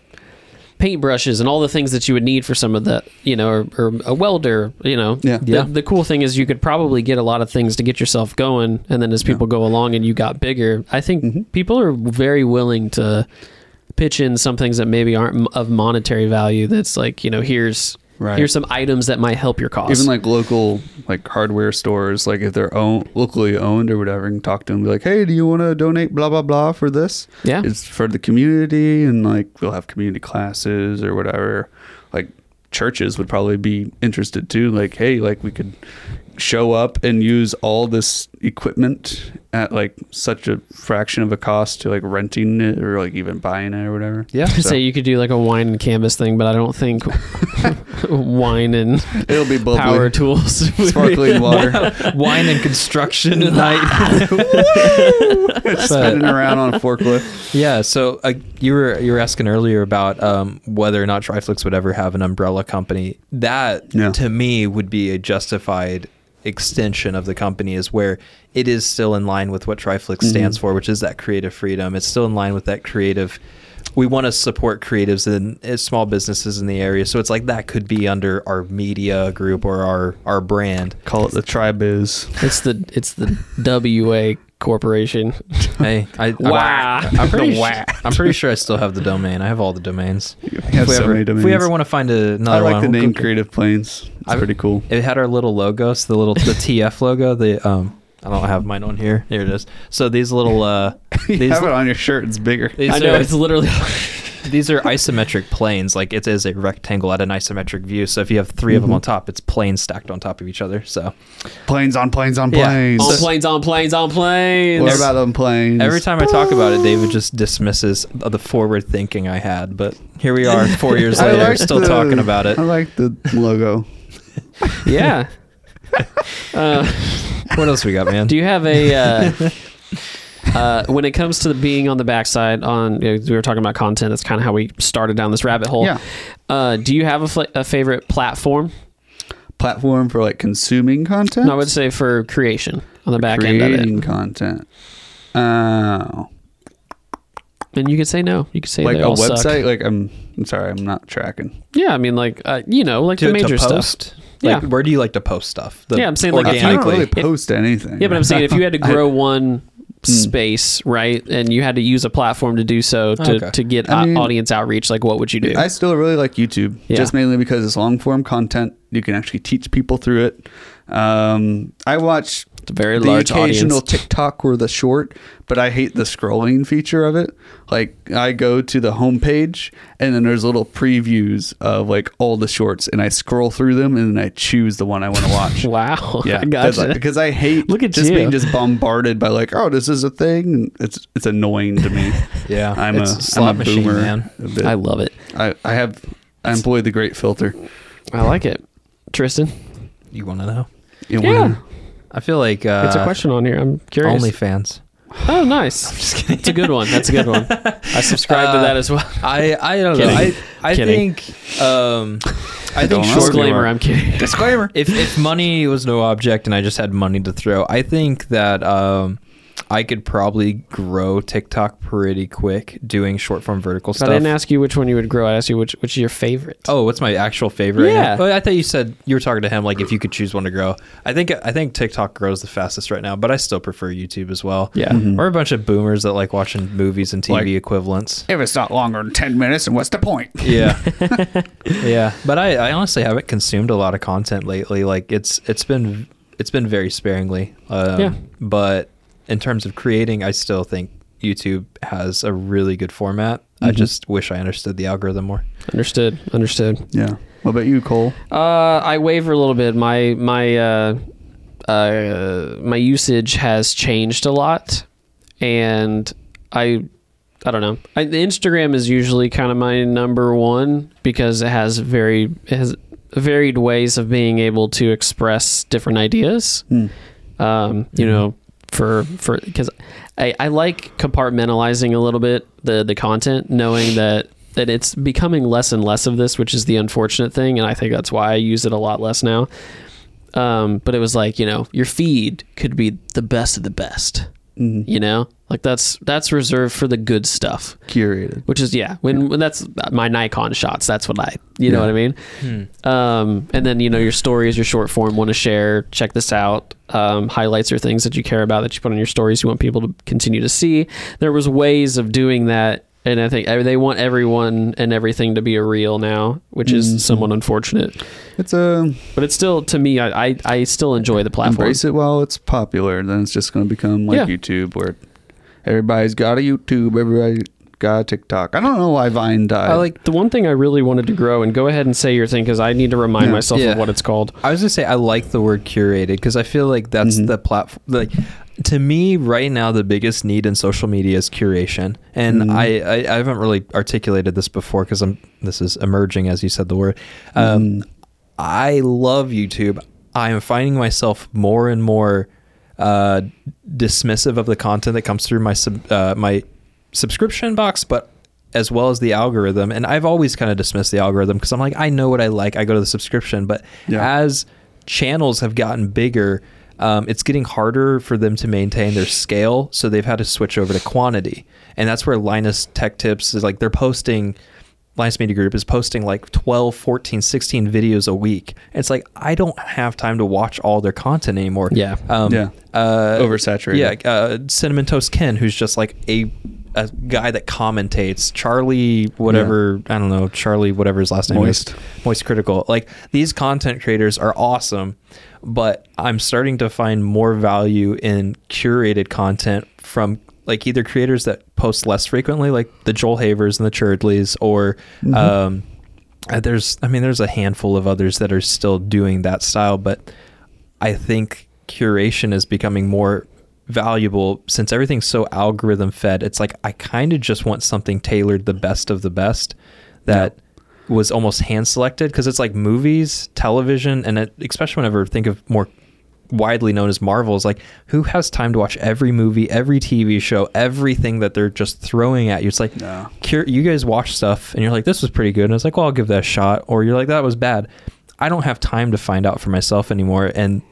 paintbrushes and all the things that you would need for some of that, you know, or, or a welder, you know. Yeah. The, yeah. the cool thing is you could probably get a lot of things to get yourself going, and then as people yeah. go along and you got bigger, I think mm-hmm. people are very willing to pitch in some things that maybe aren't of monetary value. That's like, you know, here's right. here's some items that might help your cause. Even like local like hardware stores, like if they're own locally owned or whatever, and talk to them, be like, hey, do you want to donate blah blah blah for this? Yeah, it's for the community, and like we'll have community classes or whatever. Like churches would probably be interested too. Like, hey, like we could show up and use all this equipment at like such a fraction of a cost to like renting it or like even buying it or whatever. Yeah. So, so you could do like a wine and canvas thing, but I don't think wine and it'll be bubbly. Power tools, sparkling water, wine and construction night, spinning around on a forklift. Yeah. So uh, you were you were asking earlier about um, whether or not Triflix would ever have an umbrella company. That yeah. to me would be a justified extension of the company, is where it is still in line with what Triflix mm-hmm. stands for, which is that creative freedom. It's still in line with that creative. We want to support creatives and small businesses in the area. So it's like that could be under our media group or our, our brand. Call it the Tribiz. It's the it's the W A corporation. Hey, I, wow. I'm, I'm, pretty sure, I'm pretty sure I still have the domain. I have all the domains. You have so ever, many domains. If we ever want to find another one. I like one, the name Creative Plains. It's I've, pretty cool. It had our little logos, the little the T F logo, the um I don't have mine on here. Here it is. So these little... Uh, you these have it on your shirt. It's bigger. I know. Are, it's literally... These are isometric planes. Like, it is a rectangle at an isometric view. So if you have three mm-hmm. of them on top, it's planes stacked on top of each other. So planes on planes on planes. Yeah. On planes on planes on planes. What about them planes? Every time I talk about it, David just dismisses the forward thinking I had. But here we are four years later, like still the, talking about it. I like the logo. Yeah. uh... What else we got, man? Do you have a uh, uh, when it comes to being on the backside on? You know, we were talking about content. That's kind of how we started down this rabbit hole. Yeah. Uh, do you have a, fl- a favorite platform? Platform for like consuming content? No, I would say for creation on the back end of it. Creating content. Oh. Uh, and you could say no. You could say like a website. Suck. Like I'm. I'm sorry. I'm not tracking. Yeah, I mean, like uh, you know, like to, the major stuff. Like, yeah. Where do you like to post stuff? The yeah, I'm saying like organically. I don't really post if, anything. Yeah, but I'm saying if you had to grow I, one space, right, and you had to use a platform to do so to, okay. to get I mean, audience outreach, like what would you do? I still really like YouTube, yeah. just mainly because it's long-form content. You can actually teach people through it. Um, I watch it's a very the large occasional audience. TikTok or the short, but I hate the scrolling feature of it. Like I go to the homepage and then there's little previews of like all the shorts and I scroll through them and then I choose the one I want to watch. Wow. Yeah. I gotcha. Like, because I hate Look at just you. being just bombarded by like, oh, this is a thing. It's it's annoying to me. Yeah. I'm it's a slot machine, man. I love it. I, I have I employed the great filter. I like it. Tristan. You want to know? You yeah. Wanna know? I feel like... Uh, it's a question on here. I'm curious. OnlyFans. Oh, nice. I'm just kidding. It's a good one. That's a good one. I subscribe uh, to that as well. I, I don't kidding. know. I, I think... Um, I think short disclaimer. I'm kidding. Disclaimer. If, if money was no object and I just had money to throw, I think that um, I could probably grow TikTok pretty quick doing short-form vertical but stuff. I didn't ask you which one you would grow. I asked you which which is your favorite. Oh, what's my actual favorite? Yeah. Oh, I thought you said you were talking to him like if you could choose one to grow. I think I think TikTok grows the fastest right now, but I still prefer YouTube as well. Yeah. Mm-hmm. We're a bunch of boomers that like watching movies and T V like, equivalents. If it's not longer than ten minutes, then what's the point? Yeah. yeah. But I, I honestly haven't consumed a lot of content lately. Like it's it's been it's been very sparingly. Um, yeah. But... in terms of creating, I still think YouTube has a really good format. Mm-hmm. I just wish I understood the algorithm more. Understood. Understood. Yeah. What about you, Cole? Uh, I waver a little bit. My my uh, uh, my usage has changed a lot, and I I don't know. I, Instagram is usually kind of my number one because it has very it has varied ways of being able to express different ideas. Mm. Um, you mm-hmm. know. for for because I, I like compartmentalizing a little bit the the content, knowing that that it's becoming less and less of this, which is the unfortunate thing, and I think that's why I use it a lot less now. Um but it was like, you know, your feed could be the best of the best. Mm-hmm. You know, like that's that's reserved for the good stuff, curated, which is yeah when, yeah. when that's my Nikon shots, that's what I you yeah. know what I mean. Hmm. Um and then, you know, your stories, your short form, want to share, check this out, um highlights are things that you care about that you put on your stories, you want people to continue to see. There was ways of doing that, and I think they want everyone and everything to be a reel now, which is mm-hmm. somewhat unfortunate. It's a, but it's still to me, I, I, I still enjoy the platform. Embrace it while it's popular. Then it's just going to become like yeah. YouTube, where everybody's got a YouTube, everybody got a TikTok. I don't know why Vine died. I like the one thing I really wanted to grow, and go ahead and say your thing because I need to remind yeah. myself yeah. of what it's called. I was gonna say I like the word curated because I feel like that's mm-hmm. the platform. Like to me right now, the biggest need in social media is curation. And mm. I, I, I haven't really articulated this before because I'm, this is emerging as you said the word. Um, mm. I love YouTube. I am finding myself more and more uh, dismissive of the content that comes through my sub, uh, my subscription box, but as well as the algorithm. And I've always kind of dismissed the algorithm because I'm like, I know what I like. I go to the subscription. But yeah. as channels have gotten bigger, um, it's getting harder for them to maintain their scale. So they've had to switch over to quantity. And that's where Linus Tech Tips is like, they're posting... Linus Media Group is posting like twelve, fourteen, sixteen videos a week. It's like, I don't have time to watch all their content anymore. Yeah. Um, yeah. Uh, Oversaturated. Yeah. Uh, Cinnamon Toast Ken, who's just like a, a guy that commentates. Charlie, whatever, yeah. I don't know, Charlie, whatever his last name Moist. is. Moist Critical. Like, these content creators are awesome, but I'm starting to find more value in curated content from like either creators that post less frequently, like the Joel Havers and the Churdleys, or mm-hmm. um, there's, I mean, there's a handful of others that are still doing that style, but I think curation is becoming more valuable since everything's so algorithm fed. It's like, I kind of just want something tailored the best of the best that yeah. was almost hand selected. Cause it's like movies, television, and it, especially whenever I think of more widely known as Marvel, is like, who has time to watch every movie, every T V show, everything that they're just throwing at you? It's like, no. cur- you guys watch stuff and you're like, this was pretty good. And it's like, well, I'll give that a shot. Or you're like, that was bad. I don't have time to find out for myself anymore. And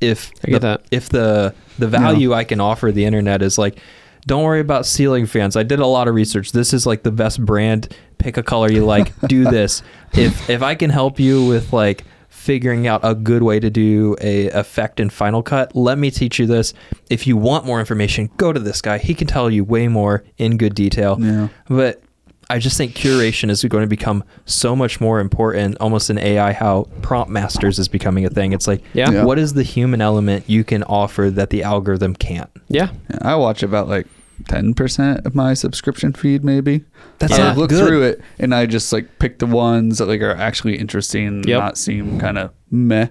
if I get the, that. if the, the value no. I can offer the internet is like, don't worry about ceiling fans. I did a lot of research. This is like the best brand. Pick a color you like, do this. If, if I can help you with like, figuring out a good way to do a effect in Final Cut, let me teach you this. If you want more information, go to this guy. He can tell you way more in good detail. Yeah. But I just think curation is going to become so much more important, almost in A I, how prompt masters is becoming a thing. It's like, yeah. Yeah. what is the human element you can offer that the algorithm can't? Yeah. yeah I watch about like ten percent of my subscription feed, maybe. That's yeah. I look good. through it and I just like pick the ones that like are actually interesting, yep. not seem kind of meh.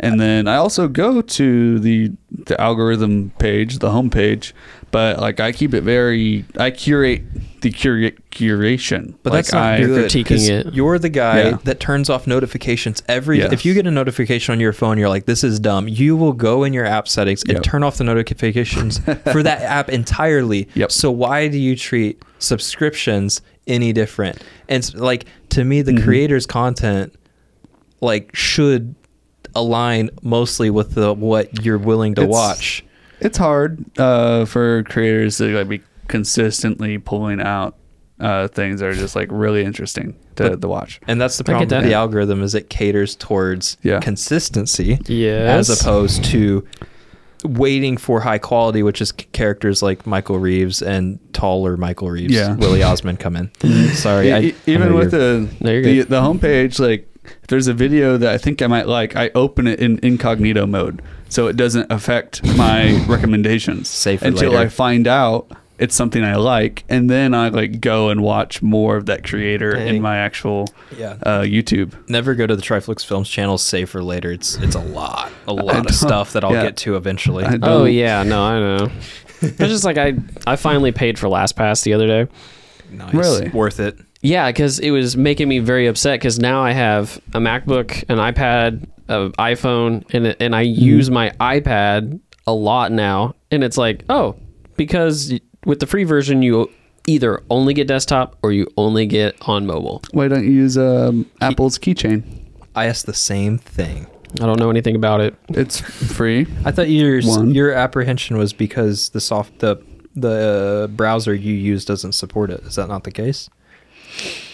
And then I also go to the the algorithm page, the home page, but like I keep it very, I curate the cura- curation. But like that's not I, good. critiquing it. You're the guy yeah. that turns off notifications every, yes. if you get a notification on your phone, you're like, this is dumb. You will go in your app settings yep. and turn off the notifications for that app entirely. Yep. So why do you treat subscriptions any different? And like, to me, the mm-hmm. creator's content like should align mostly with the what you're willing to it's, watch. It's hard uh for creators to like be consistently pulling out uh things that are just like really interesting to, but, to watch. And that's the problem that. with the algorithm is it caters towards yeah. consistency yes. as opposed to waiting for high quality, which is characters like Michael Reeves and taller Michael Reeves. Yeah. Willie Osmond come in. Sorry. I, Even I with the, no, the the homepage, like if there's a video that I think I might like, I open it in incognito mode so it doesn't affect my recommendations Safe until later. I find out it's something I like, and then I like go and watch more of that creator Dang. in my actual yeah. uh, YouTube. Never go to the Triflix Films channel. Save for later. It's it's a lot, a lot of stuff that I'll yeah. get to eventually. Oh yeah, no, I know. It's just like I I finally paid for LastPass the other day. Nice, really worth it. Yeah, because it was making me very upset because now I have a MacBook, an iPad, an iPhone, and and I use my iPad a lot now. And it's like, oh, because with the free version, you either only get desktop or you only get on mobile. Why don't you use um, Apple's keychain? I asked the same thing. I don't know anything about it. It's free. I thought your One. your apprehension was because the soft the the browser you use doesn't support it. Is that not the case?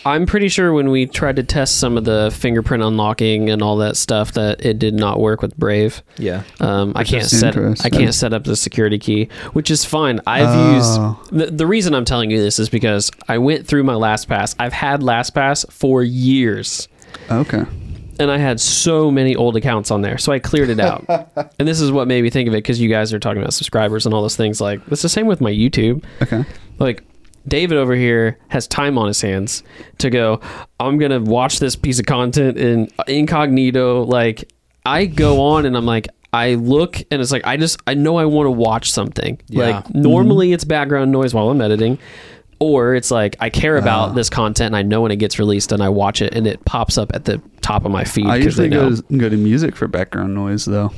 I'm pretty sure when we tried to test some of the fingerprint unlocking and all that stuff that it did not work with Brave. Yeah. Um, I can't set I can't set up the security key, which is fine. I've oh. used the, the reason I'm telling you this is because I went through my LastPass. I've had LastPass for years. Okay. And I had so many old accounts on there, so I cleared it out. And this is what made me think of it because you guys are talking about subscribers and all those things. Like it's the same with my YouTube. Okay. Like David over here has time on his hands to go, I'm going to watch this piece of content in incognito. Like I go on and I'm like, I look and it's like, I just, I know I want to watch something. Yeah. Like normally mm-hmm. it's background noise while I'm editing, or it's like, I care about uh, this content and I know when it gets released and I watch it and it pops up at the top of my feed. I usually I go, to, go to music for background noise though.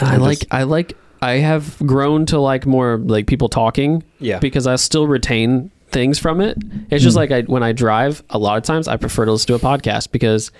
I, I like, just... I like, I have grown to like more like people talking yeah. because I still retain things from it. It's just mm-hmm. like I, when I drive a lot of times, I prefer to listen to a podcast because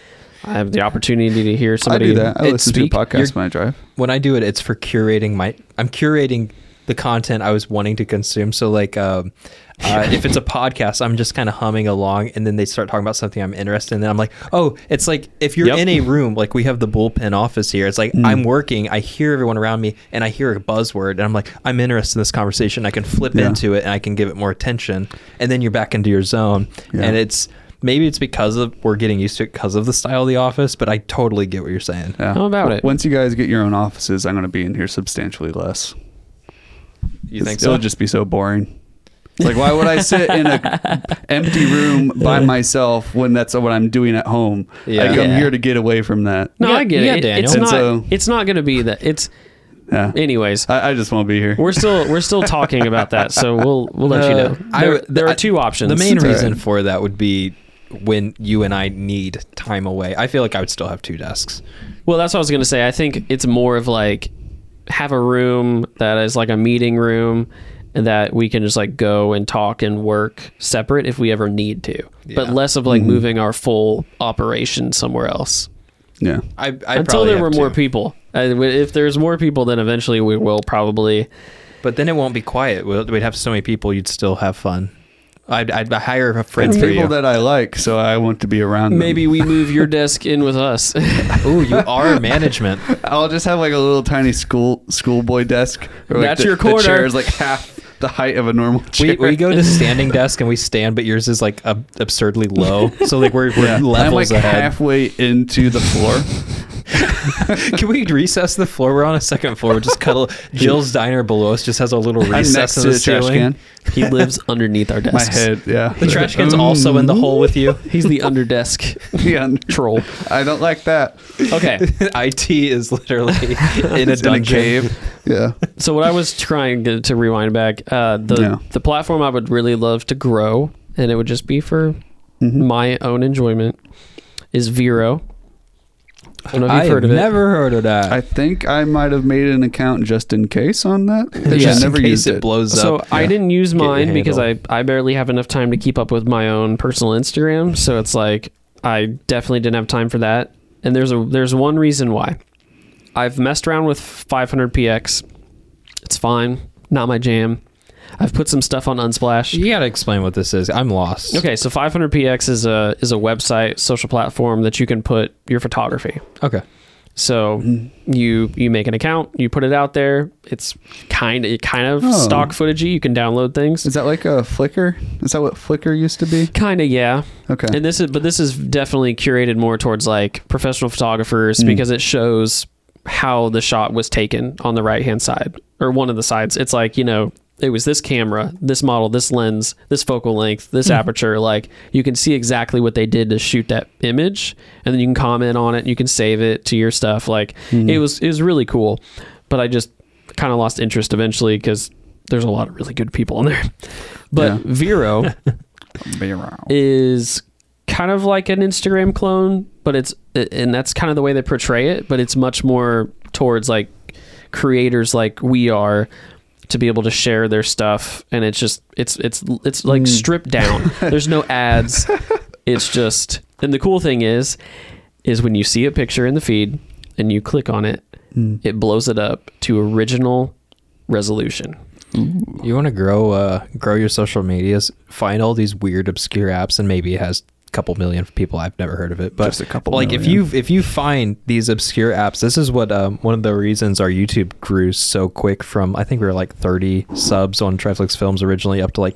I have the opportunity to hear somebody. I do that. I listen speak. to podcasts when I drive. When I do it, it's for curating my... I'm curating the content I was wanting to consume. So, like, um, uh, if it's a podcast, I'm just kind of humming along, and then they start talking about something I'm interested in. And I'm like, oh, it's like if you're yep. in a room, like we have the bullpen office here. It's like mm. I'm working, I hear everyone around me, and I hear a buzzword, and I'm like, I'm interested in this conversation. I can flip yeah. into it, and I can give it more attention. And then you're back into your zone. Yeah. And it's... Maybe it's because of we're getting used to it because of the style of the office, but I totally get what you're saying. Yeah. How about it? Once you guys get your own offices, I'm going to be in here substantially less. You think so? It'll just be so boring. It's like, why would I sit in an empty room by myself when that's what I'm doing at home? Yeah. Like, I'm yeah. here to get away from that. No, yeah, I get yeah, it. Daniel. It's and not. So, it's not going to be that. It's. Yeah. Anyways, I, I just won't be here. We're still we're still talking about that, so we'll we'll let uh, you know. There, I, there are I, two options. The main it's reason right. for that would be. When you and I need time away, I feel like I would still have two desks. Well, that's what I was going to say. I think it's more of like have a room that is like a meeting room and that we can just like go and talk and work separate if we ever need to, yeah. but less of like mm-hmm. moving our full operation somewhere else. Yeah. I, I Until there were two. more people. I, if there's more people, then eventually we will probably. But then it won't be quiet. We'd have so many people, you'd still have fun. I'd, I'd hire a friend for you. People that I like, so I want to be around them. Maybe we move your desk in with us. Ooh, you are management. I'll just have like a little tiny school schoolboy desk. Like That's the, your corner. The chair is like half the height of a normal chair. We, we go to standing desk and we stand, but yours is like ab- absurdly low. So like we're, we're yeah. levels I'm like ahead. halfway into the floor. Can we recess the floor? We're on a second floor. We're just cuddle. Jill's diner below us just has a little recess in the, the trash ceiling. Can. He lives underneath our desks. My head, yeah. The trash can's um, also in the hole with you. He's the under desk yeah. troll. I don't like that. Okay. I T is literally in a dungeon. cave. Yeah. So what I was trying to, to rewind back, uh, the yeah. the platform I would really love to grow, and it would just be for mm-hmm. my own enjoyment, is Vero. I don't know if you've I've heard of it. Never heard of that. I think I might have made an account just in case on that. Yeah. Just never in case used it. it blows up. So yeah. I didn't use mine because I, I barely have enough time to keep up with my own personal Instagram. So it's like I definitely didn't have time for that. And there's a there's one reason why. I've messed around with five hundred p x. It's fine. Not my jam. I've put some stuff on Unsplash. You got to explain what this is. I'm lost. Okay, so five hundred p x is a is a website, social platform that you can put your photography. Okay. So mm-hmm. you you make an account, you put it out there. It's kind of kind of oh. stock footagey. You can download things. Is that like a Flickr? Is that what Flickr used to be? Kind of, yeah. Okay. And this is but this is definitely curated more towards like professional photographers mm. because it shows how the shot was taken on the right-hand side or one of the sides. It's like, you know, it was this camera, this model, this lens, this focal length, this mm-hmm. aperture. Like you can see exactly what they did to shoot that image, and then you can comment on it. And you can save it to your stuff. Like mm-hmm. it was, it was really cool, but I just kind of lost interest eventually because there's a lot of really good people in there. But yeah. Vero, Vero is kind of like an Instagram clone, but it's and that's kind of the way they portray it. But it's much more towards like creators like we are. To be able to share their stuff, and it's just it's it's it's like mm. stripped down. There's no ads. It's just, and the cool thing is is when you see a picture in the feed and you click on it, mm. it blows it up to original resolution. Ooh. You want to grow uh grow your social medias, find all these weird obscure apps, and maybe it has couple million people. I've never heard of it, but just a couple like million. if you if you find these obscure apps, this is what um one of the reasons our YouTube grew so quick from I think we were like thirty subs on Triflix Films originally up to like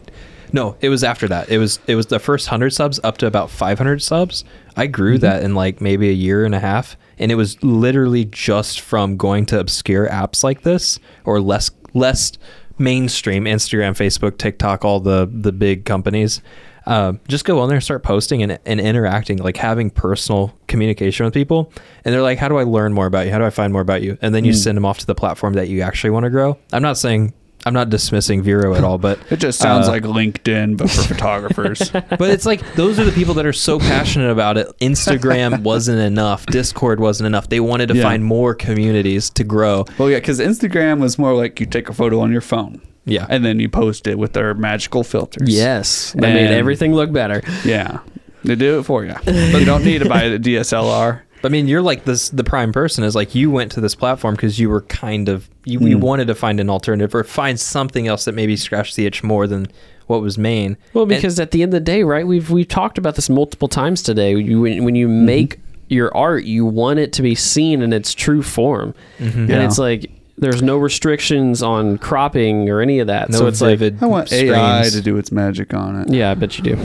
no it was after that it was it was the first one hundred subs up to about five hundred subs. I grew mm-hmm. that in like maybe a year and a half, and it was literally just from going to obscure apps like this or less less mainstream Instagram, Facebook, TikTok, all the the big companies. um, just go on there and start posting and, and interacting, like having personal communication with people. And they're like, how do I learn more about you? How do I find more about you? And then you mm. send them off to the platform that you actually want to grow. I'm not saying, I'm not dismissing Vero at all, but it just sounds uh, like LinkedIn, but for photographers. But it's like, those are the people that are so passionate about it. Instagram wasn't enough. Discord wasn't enough. They wanted to yeah. find more communities to grow. Well, yeah, because Instagram was more like you take a photo on your phone. Yeah. And then you post it with their magical filters. Yes. They and made everything look better. Yeah. They do it for you. But you don't need to buy the D S L R. I mean, you're like this, the prime person is like, you went to this platform because you were kind of, you, mm. you wanted to find an alternative or find something else that maybe scratched the itch more than what was main. Well, because and, at the end of the day, right, we've we've talked about this multiple times today. You, when, when you mm-hmm. make your art, you want it to be seen in its true form. Mm-hmm. Yeah. And it's like, there's no restrictions on cropping or any of that. No, so it's like, I want screens. A I to do its magic on it. Yeah, I bet you do.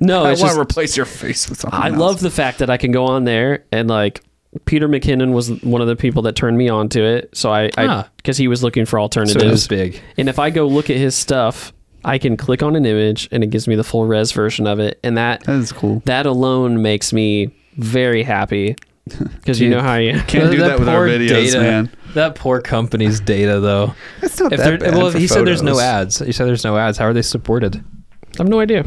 No, I want to replace your face with something I else. Love the fact that I can go on there and like, Peter McKinnon was one of the people that turned me on to it. So I, because ah. he was looking for alternatives. So it was big. And if I go look at his stuff, I can click on an image and it gives me the full res version of it. And that, that is cool. That alone makes me very happy. Because you know how you can't do that, that with our videos, data, man. That poor company's data, though. That's not if that bad. Well, for he photos. said there's no ads. He said there's no ads. How are they supported? I have no idea.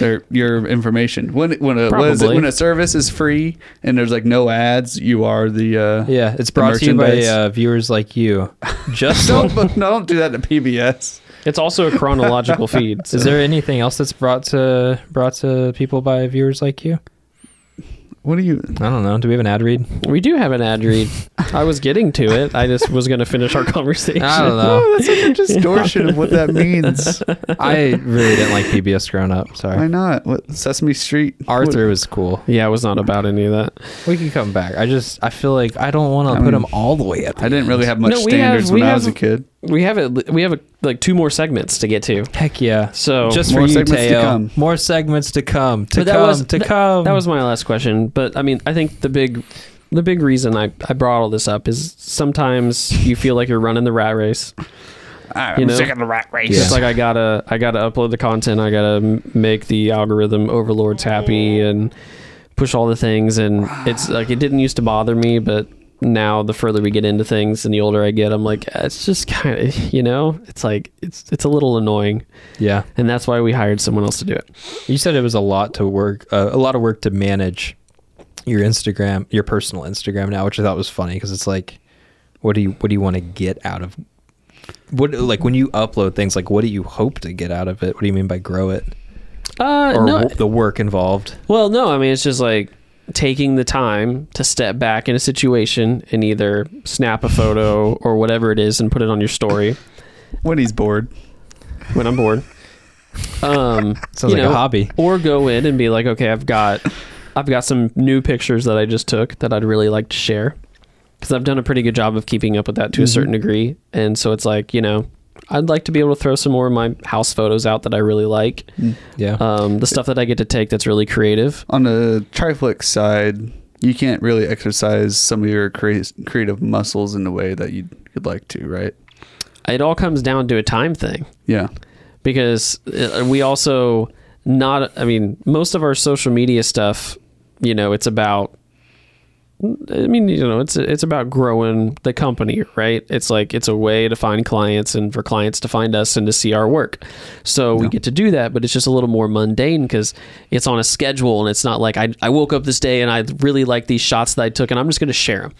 Their your information when when a what is it, when a service is free and there's like no ads, you are the uh, yeah. It's brought to you by uh, viewers like you. Just don't no, don't do that to P B S. It's also a chronological feed. So. Is there anything else that's brought to brought to people by viewers like you? What do you... I don't know. Do we have an ad read? We do have an ad read. I was getting to it. I just was going to finish our conversation. I don't know. No, that's such a distortion of what that means. I really didn't like P B S growing up. Sorry. Why not? What, Sesame Street? Arthur what? was cool. Yeah, it was not about any of that. We can come back. I just... I feel like I don't want to put mean, them all the way up. The I didn't end. really have much no, standards have, when have, I was a kid. We have a, we have a, like two more segments to get to. Heck yeah! So just for you, Teo. More segments to come. To come. Was, to th- come. That was my last question. But I mean, I think the big, the big reason I, I brought all this up is sometimes you feel like you're running the rat race. I'm you know? sick of the rat race. Yeah. It's like I gotta I gotta upload the content. I gotta make the algorithm overlords happy and push all the things. And it's like it didn't used to bother me, but. Now the further we get into things and the older I get, I'm like, it's just kind of, you know, it's like it's it's a little annoying. Yeah. And that's why we hired someone else to do it. You said it was a lot to work uh, a lot of work to manage your Instagram, your personal Instagram now, which I thought was funny because it's like, what do you what do you want to get out of what, like when you upload things, like what do you hope to get out of it? What do you mean by grow it? Uh or no, the work involved? Well, no, I mean, it's just like taking the time to step back in a situation and either snap a photo or whatever it is and put it on your story. When he's bored. When I'm bored. Um, Sounds like know, a hobby. Or go in and be like, okay, I've got, I've got some new pictures that I just took that I'd really like to share. Because I've done a pretty good job of keeping up with that to mm-hmm. a certain degree. And so it's like, you know, I'd like to be able to throw some more of my house photos out that I really like. Yeah. Um, the stuff that I get to take that's really creative. On the Triflix side, you can't really exercise some of your cre- creative muscles in the way that you'd, you'd like to, right? It all comes down to a time thing. Yeah. Because we also not, I mean, most of our social media stuff, you know, it's about, I mean, you know, it's it's about growing the company, right? It's like it's a way to find clients and for clients to find us and to see our work. So yeah. we get to do that, but it's just a little more mundane because it's on a schedule and it's not like I, I woke up this day and I really like these shots that I took and I'm just going to share them.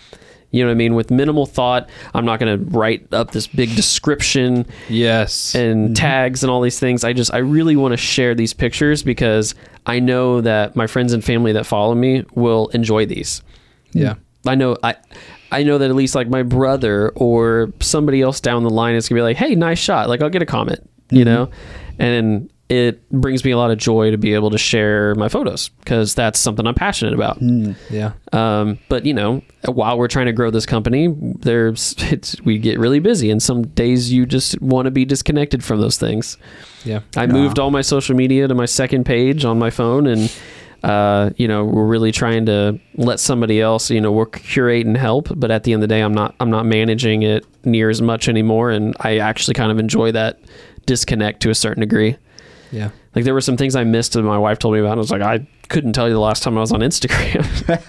You know what I mean? With minimal thought. I'm not going to write up this big description. Yes. And tags and all these things. I just, I really want to share these pictures because I know that my friends and family that follow me will enjoy these. Yeah, I know. I I know that at least like my brother or somebody else down the line is gonna be like, "Hey, nice shot!" Like I'll get a comment, mm-hmm. you know, and it brings me a lot of joy to be able to share my photos because that's something I'm passionate about. Mm, yeah. Um, but you know, while we're trying to grow this company, there's it's, we get really busy, and some days you just want to be disconnected from those things. Yeah. I nah. moved all my social media to my second page on my phone and. Uh, you know, we're really trying to let somebody else, you know, work, curate and help. But at the end of the day, I'm not, I'm not managing it near as much anymore. And I actually kind of enjoy that disconnect to a certain degree. Yeah. Like there were some things I missed and my wife told me about. And I was like, I couldn't tell you the last time I was on Instagram.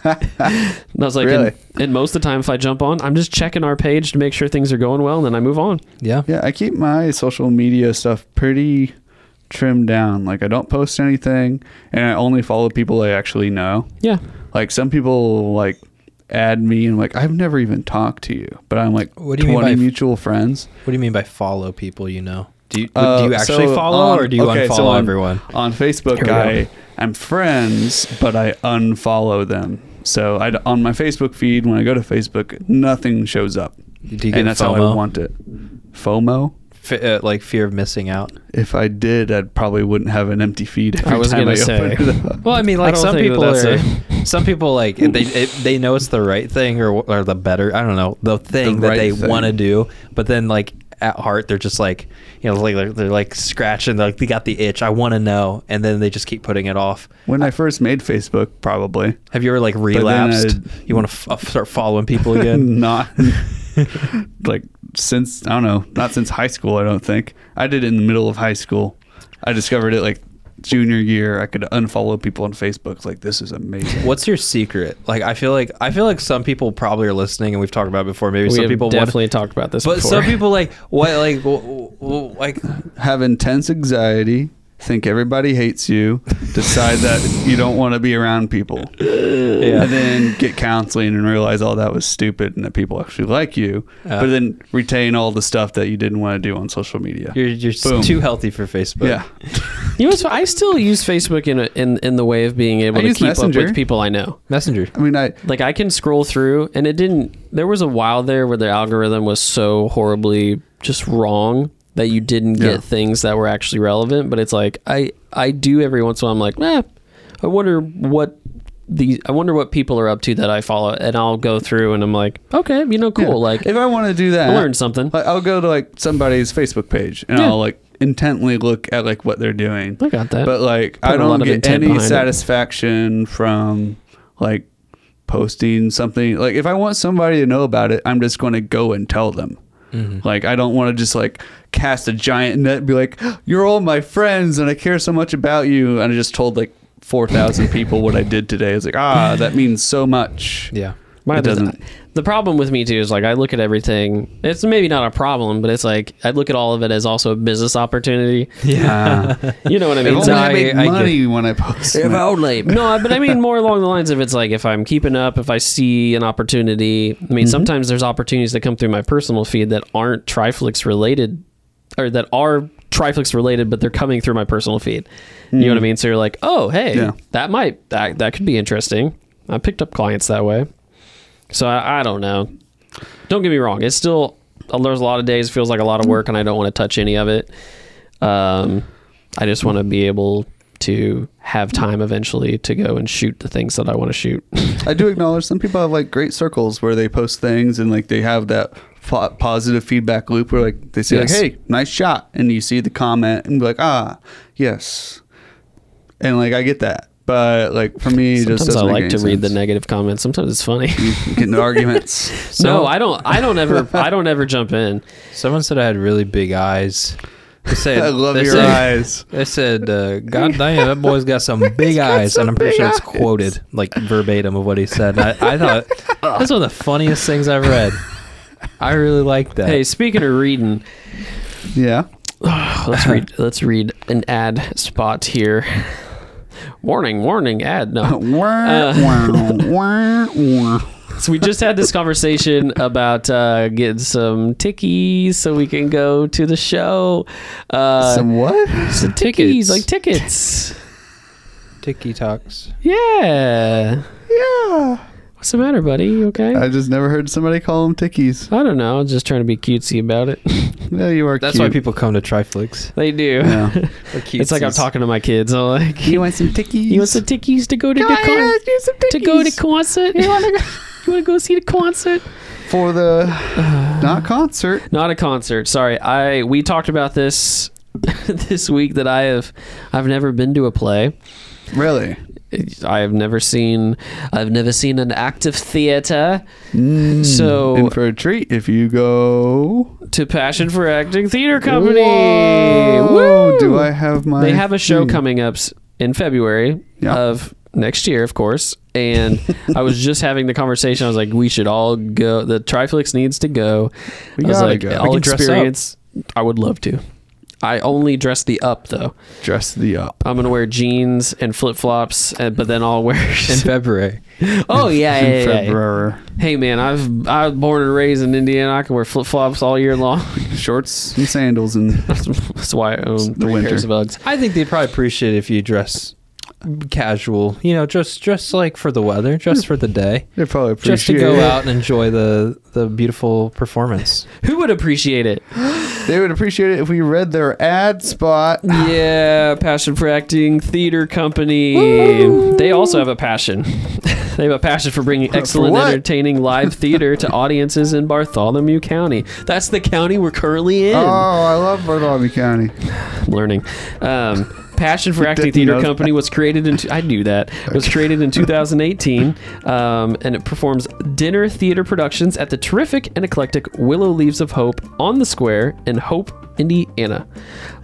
And I was like, really? and, and most of the time if I jump on, I'm just checking our page to make sure things are going well. And then I move on. Yeah. Yeah. I keep my social media stuff pretty trimmed down. Like I don't post anything and I only follow people I actually know. Yeah. Like some people like add me and like, I've never even talked to you, but I'm like what do you twenty mean by, mutual friends. What do you mean by follow people you know? Do you, uh, do you actually so follow on, or do you okay, unfollow so on, everyone? On Facebook, I go. I'm friends, but I unfollow them. So I, on my Facebook feed, when I go to Facebook, nothing shows up. Do you get and that's FOMO? How I want it. FOMO? F- uh, like fear of missing out. If I did, I probably wouldn't have an empty feed. Every I was going to say. Well, I mean, like I some people that are, a... some people like they it, they know it's the right thing or or the better. I don't know the thing the that right they want to do, but then like at heart they're just like you know like they're, they're like scratching like they got the itch. I want to know, and then they just keep putting it off. When I, I first made Facebook, probably have you ever like relapsed? You want to f- start following people again? Not like. Since I don't know, not since high school. I don't think I did it in the middle of high school. I discovered it like junior year. I could unfollow people on Facebook. It's like this is amazing. What's your secret? Like I feel like I feel like some people probably are listening, and we've talked about it before. Maybe we some people definitely want, talked about this, but before. Some people like what like w- w- like have intense anxiety, think everybody hates you, decide that you don't want to be around people, yeah. and then get counseling and realize all that was stupid and that people actually like you, uh, but then retain all the stuff that you didn't want to do on social media. You're, you're too healthy for Facebook. Yeah. You know, I still use Facebook in a, in in the way of being able I to keep Messenger. Up with people I know. Messenger. I mean, I like I can scroll through, and it didn't. There was a while there where the algorithm was so horribly just wrong. That you didn't get yeah. things that were actually relevant, but it's like I, I do every once in a while. I'm like, eh, I wonder what the I wonder what people are up to that I follow, and I'll go through and I'm like, okay, you know, cool. Yeah. Like if I want to do that, I learned something. I'll go to like somebody's Facebook page and yeah. I'll like intently look at like what they're doing. I got that, but like put I don't get any satisfaction it. From like posting something. Like if I want somebody to know about it, I'm just going to go and tell them. Mm-hmm. Like I don't want to just like cast a giant net and be like you're all my friends and I care so much about you and I just told like four thousand people what I did today. It's like ah that means so much. Yeah. Mine doesn't. The problem with me too is like I look at everything. It's maybe not a problem, but it's like I look at all of it as also a business opportunity. Yeah, you know what I mean. If only I make money when I post. If only. No, but I mean more along the lines of it's like if I'm keeping up, if I see an opportunity. I mean mm-hmm. sometimes there's opportunities that come through my personal feed that aren't Triflix related, or that are Triflix related, but they're coming through my personal feed. Mm-hmm. You know what I mean? So you're like, oh hey, yeah. that might that that could be interesting. I picked up clients that way. So I, I don't know. Don't get me wrong. It's still, there's a lot of days, it feels like a lot of work and I don't want to touch any of it. Um, I just want to be able to have time eventually to go and shoot the things that I want to shoot. I do acknowledge some people have like great circles where they post things and like they have that po- positive feedback loop where like they say yes. like, hey, nice shot. And you see the comment and be like, ah, yes. And like, I get that. But like for me, sometimes just I like to sense. Read the negative comments. Sometimes it's funny. You get into arguments. So. No, I don't. I don't ever. I don't ever jump in. Someone said I had really big eyes. They said, I love they your said, eyes. They said, uh, "God damn, that boy's got some big eyes," some and I'm pretty sure it's quoted like verbatim of what he said. I, I thought that's one of the funniest things I've read. I really like that. Hey, speaking of reading, yeah, oh, let's read. Let's read an ad spot here. Warning, warning, ad. No. Uh, so we just had this conversation about uh, getting some tickies so we can go to the show. Uh, some what? Some tickies, tickets. Like tickets. Ticky talks. Yeah. Yeah. What's the matter, buddy? You okay? I just never heard somebody call them tickies. I don't know. I was just trying to be cutesy about it. No, you are That's cute. Why people come to Triflix. They do. Yeah. It's like I'm talking to my kids. I'm like, you want some tickies? You want some tickies to go to God, the concert? Yeah, to go to concert? You want to go, you go see the concert? For the... Uh, not concert. Not a concert. Sorry. I We talked about this this week that I have... I've never been to a play. Really? I've never seen I've never seen an active theater. Mm, so and for a treat if you go to Passion for Acting Theater Company. Whoa, woo! Do I have my They have a show thing. coming up in February yeah. of next year, of course. And I was just having the conversation. I was like, we should all go. The Triflix needs to go. We I was like, go. I'll experience. I would love to. I only dress the up though. Dress the up. I'm gonna wear jeans and flip flops, but then I'll wear in February. Oh yeah, in, yeah, in yeah, February. Yeah. Hey man, I've I was born and raised in Indiana. I can wear flip flops all year long, shorts and sandals, and that's why I own three winter. pairs of Uggs. I think they'd probably appreciate it if you dress casual, you know, just just like for the weather, just for the day. They probably appreciate just to go it. out and enjoy the the beautiful performance. Who would appreciate it? They would appreciate it if we read their ad spot. Yeah, Passion for Acting Theater Company. Woo! They also have a passion. They have a passion for bringing excellent, for entertaining live theater to audiences in Bartholomew County. That's the county we're currently in. Oh, I love Bartholomew County. I'm learning. Um, Passion for Acting Theater Company that. was created in... I knew that. It was created in two thousand eighteen, um, and it performs dinner theater productions at the terrific and eclectic Willow Leaves of Hope on the Square in Hope, Indiana.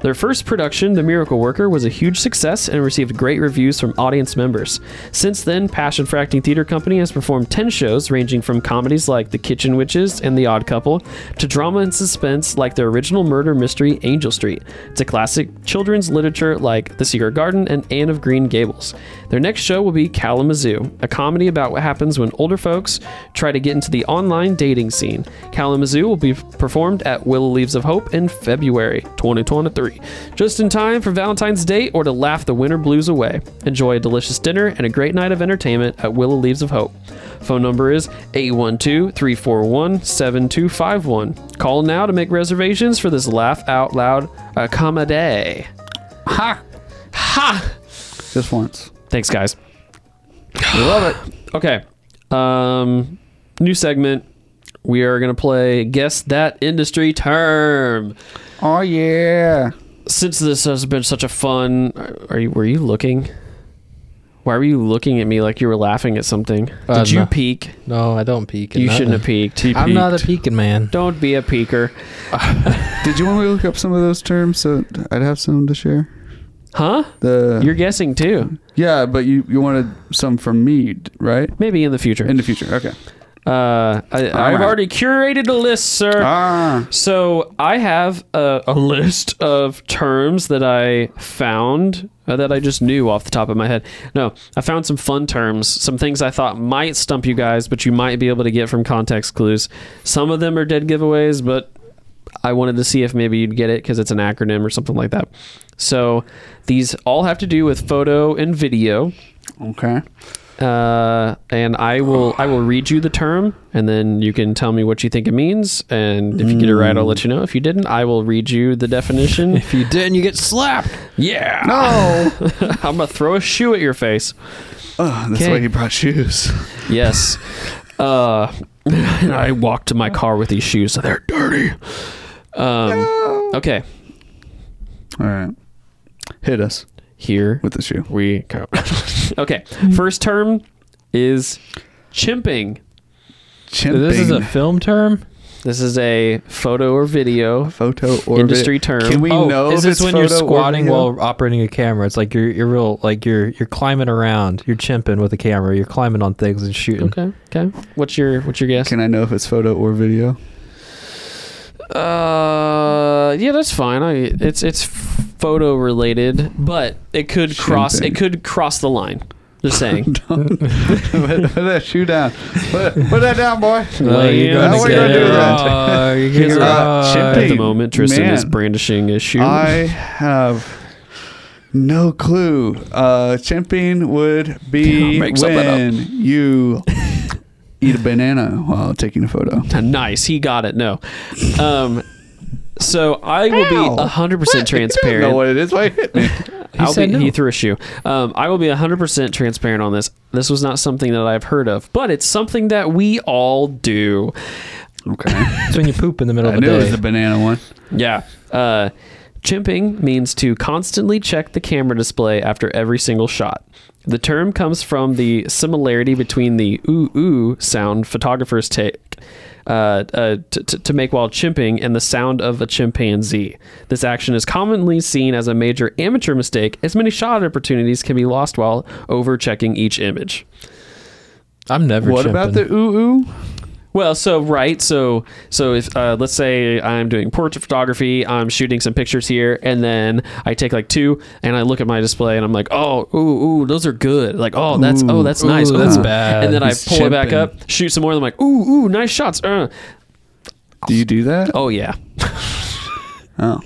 Their first production, The Miracle Worker, was a huge success and received great reviews from audience members. Since then, Passion for Acting Theater Company has performed ten shows, ranging from comedies like The Kitchen Witches and The Odd Couple, to drama and suspense like their original murder mystery, Angel Street, to classic children's literature like The Secret Garden and Anne of Green Gables. Their next show will be Kalamazoo, a comedy about what happens when older folks try to get into the online dating scene. Kalamazoo will be performed at Willow Leaves of Hope in February twenty twenty-three, just in time for Valentine's Day or to laugh the winter blues away. Enjoy a delicious dinner and a great night of entertainment at Willow Leaves of Hope. Phone number is eight one two, three four one, seven two five one. Call now to make reservations for this laugh out loud uh, comedy. Ha! Ha! Just once. Thanks, guys. We love it. Okay. Um, new segment. We are going to play Guess That Industry Term. Oh, yeah. Since this has been such a fun... Are you? Were you looking? Why were you looking at me like you were laughing at something? Uh, Did you no. peek? No, I don't peek. You shouldn't have peeked. He I'm peeked. not a peeking man. Don't be a peeker. Did you want me to look up some of those terms so I'd have some to share? Huh? The, You're guessing too. Yeah, but you, you wanted some from me, right? Maybe in the future. In the future, okay. Uh, I, I've right. already curated a list, sir. Ah. So I have a, a list of terms that I found uh, that I just knew off the top of my head. No, I found some fun terms, some things I thought might stump you guys, but you might be able to get from context clues. Some of them are dead giveaways, but I wanted to see if maybe you'd get it because it's an acronym or something like that. So these all have to do with photo and video. Okay. Uh, and I will I will read you the term, and then you can tell me what you think it means. And if you get it right, I'll let you know. If you didn't, I will read you the definition. If you didn't, you get slapped. Yeah. No. I'm gonna throw a shoe at your face. Oh, that's Kay. why you brought shoes. Yes. Uh, and I walked to my car with these shoes. So they're dirty. Um. No. Okay. All right. Hit us. Here with the shoe. We go. Okay. First term is chimping. Chimping. This is a film term? This is a photo or video. A photo or industry video. term. Can we oh, know? Is this when you're squatting while operating a camera? It's like you're you're real like you're you're climbing around. You're chimping with a camera. You're climbing on things and shooting. Okay. Okay. What's your what's your guess? Can I know if it's photo or video? Uh yeah, that's fine. I it's it's photo related, but it could Shooting. cross it could cross the line. Just saying. put, put that shoe down. Put, put that down, boy. Well, you know what you're doing. Uh, you guys are uh, at the moment. Tristan Man, is brandishing a shoe. I have no clue. Uh, chimping would be Damn, when you eat a banana while taking a photo. Nice. He got it. No. Um, so I will Ow. be one hundred percent transparent. I don't know what it is. Why hit me? I'll be, no. He threw a shoe. Um, I will be one hundred percent transparent on this. This was not something that I've heard of, but it's something that we all do. Okay. It's when you poop in the middle I of the day. I knew it was the banana one. Yeah. Uh, chimping means to constantly check the camera display after every single shot. The term comes from the similarity between the ooh ooh sound photographers take uh, uh, t- t- to make while chimping and the sound of a chimpanzee. This action is commonly seen as a major amateur mistake, as many shot opportunities can be lost while over-checking each image. I'm never What chimping. About the ooh ooh? Well, so, right. So, so if, uh, let's say I'm doing portrait photography, I'm shooting some pictures here, and then I take like two and I look at my display and I'm like, oh, ooh, ooh, those are good. Like, oh, that's, ooh, oh, that's ooh, nice. Ooh, that's bad. And then He's I pull chimping. It back up, shoot some more. And I'm like, ooh, ooh, nice shots. Uh. Do you do that? Oh, yeah. Oh,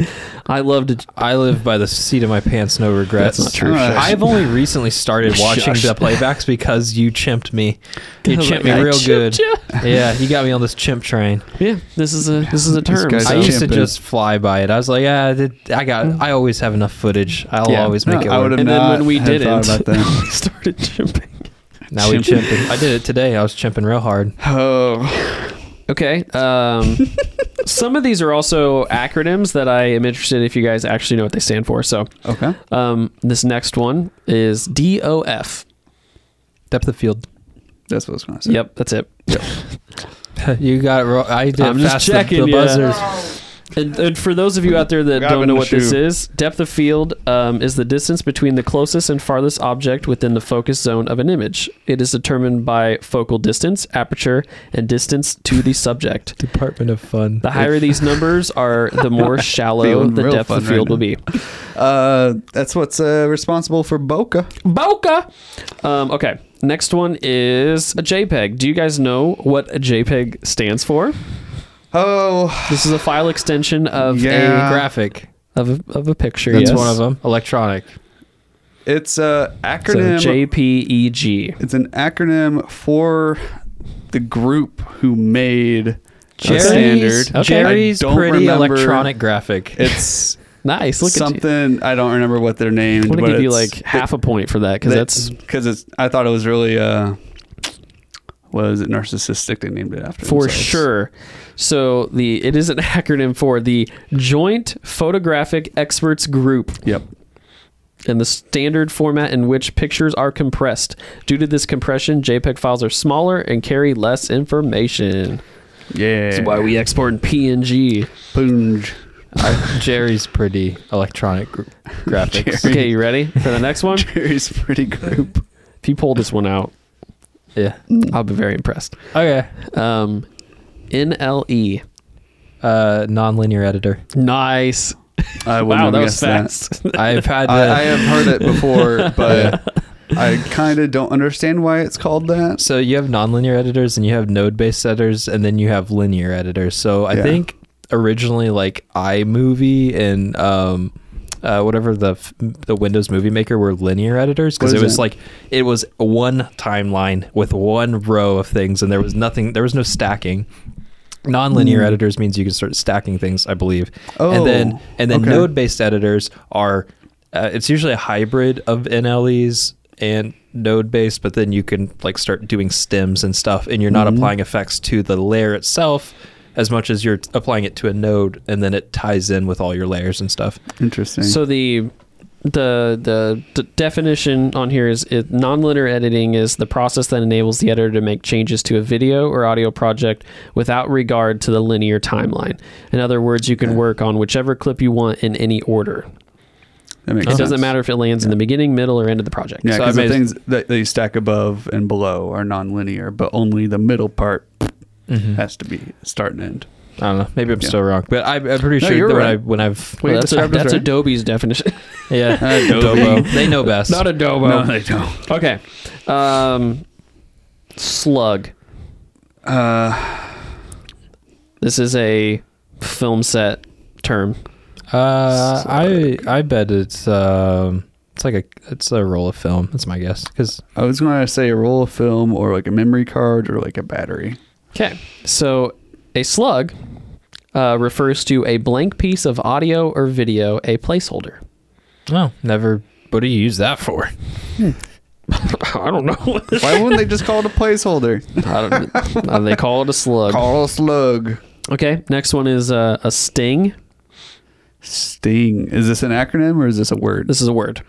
I love to. I live by the seat of my pants, no regrets. That's not true. Right. I've only recently started watching Shush. the playbacks because you chimped me. You chimped like, me real chimped good. You. Yeah, you got me on this chimp train. Yeah, this is a this is a term. I used chimping. to just fly by it. I was like, yeah, I got. I always have enough footage. I'll yeah, always make no, it. I work. And then when we didn't, we started chimping. Now chimping. we chimping. I did it today. I was chimping real hard. Oh. Okay. Um, some of these are also acronyms that I am interested in if you guys actually know what they stand for. So, okay. Um, this next one is D O F. Depth of field. That's what I was going to say. Yep, that's it. Yep. You got it wrong. I did I'm fast just checking, the, the buzzers. Yeah. And, and for those of you out there that don't know what shoe. this is, depth of field um, is the distance between the closest and farthest object within the focus zone of an image. It is determined by focal distance, aperture, and distance to the subject. Department of Fun. The higher these numbers are, the more shallow the depth of field right will be. Uh, that's what's uh, responsible for bokeh. Bokeh! Um, okay, next one is a JPEG. Do you guys know what a JPEG stands for? Oh, this is a file extension of yeah. a graphic of a, of a picture. That's yes. one of them. Electronic. It's a acronym. So J P E G. It's an acronym for the group who made Jerry's, a standard. Okay. Jerry's Pretty remember. Electronic Graphic. It's nice. Look something at I don't remember what they're named. I'm gonna give you like half it, a point for that because that, that's because it's. I thought it was really. Uh, Was it narcissistic? They named it after for themselves. Sure. So the it is an acronym for the Joint Photographic Experts Group. Yep. And the standard format in which pictures are compressed. Due to this compression, JPEG files are smaller and carry less information. Yeah. That's why we export in P N G. P N G. I, Jerry's Pretty Electronic gr- Graphics. Jerry. Okay, you ready for the next one? Jerry's Pretty Group. If you pull this one out. Yeah, I'll be very impressed. Okay. Um, N L E. Uh, non-linear editor. Nice. I wow, that was fast. That. I've had. I, I have heard it before, but I kind of don't understand why it's called that. So you have non-linear editors, and you have node-based editors, and then you have linear editors. So I yeah. think originally, like iMovie and um, uh, whatever the the Windows Movie Maker were linear editors because it was it? like it was one timeline with one row of things and there was nothing there was no stacking. Non-linear mm. editors means you can start stacking things, I believe. Oh, and then and then okay. node-based editors are uh, it's usually a hybrid of N L Es and node-based, but then you can like start doing stems and stuff, and you're not mm. applying effects to the layer itself as much as you're applying it to a node, and then it ties in with all your layers and stuff. Interesting. So the the the, the definition on here is it, non-linear editing is the process that enables the editor to make changes to a video or audio project without regard to the linear timeline. In other words, you can yeah. work on whichever clip you want in any order. That makes it sense. Doesn't matter if it lands yeah. in the beginning, middle, or end of the project. Yeah, because so the things that they stack above and below are non-linear, but only the middle part Mm-hmm. has to be start and end. I don't know. Maybe I'm yeah. still wrong, but I, I'm pretty no, sure that right. when, I, when I've Wait, well, that's, a, that's right. Adobe's definition. yeah, Adobe. They know best. Not Adobe. No, they don't. Okay. Um, slug. Uh, this is a film set term. Uh, slug. I I bet it's um. It's like a it's a roll of film. That's my guess. Because I was going to say a roll of film or like a memory card or like a battery. Okay, so a slug uh, refers to a blank piece of audio or video, a placeholder. Oh, never. What do you use that for? Hmm. I don't know. Why wouldn't they just call it a placeholder? I don't, they call it a slug. Call it a slug. Okay, next one is uh, a sting. Sting. Is this an acronym or is this a word? This is a word.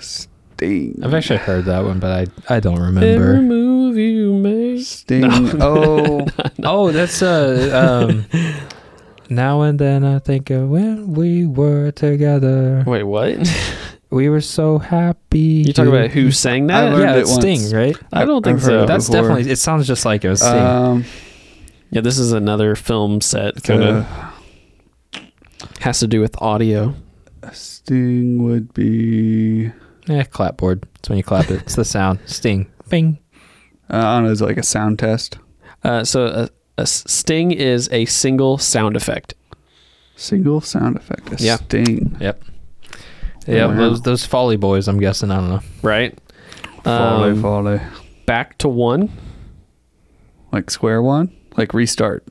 Sting. Sting. I've actually heard that one, but I, I don't remember. Every move you make. Sting. No. Oh, no. Oh, that's uh um. Now and then I think of when we were together. Wait, what? We were so happy. You talking about who sang that? I learned yeah, it it's once. Sting, right? I don't think I've so. That's before. Definitely. It sounds just like it was Sting. Um, yeah, this is another film set kind of uh, has to do with audio. Sting would be yeah clapboard. It's when you clap it. It's the sound. Sting. Bing. Uh, I don't know. Is it like a sound test? Uh, so a, a sting is a single sound effect. Single sound effect. A yeah. Sting. Yep. Yeah, wow. those those Folly Boys, I'm guessing. I don't know. Right? Folly, um, Folly. Back to one. Like square one? Like restart.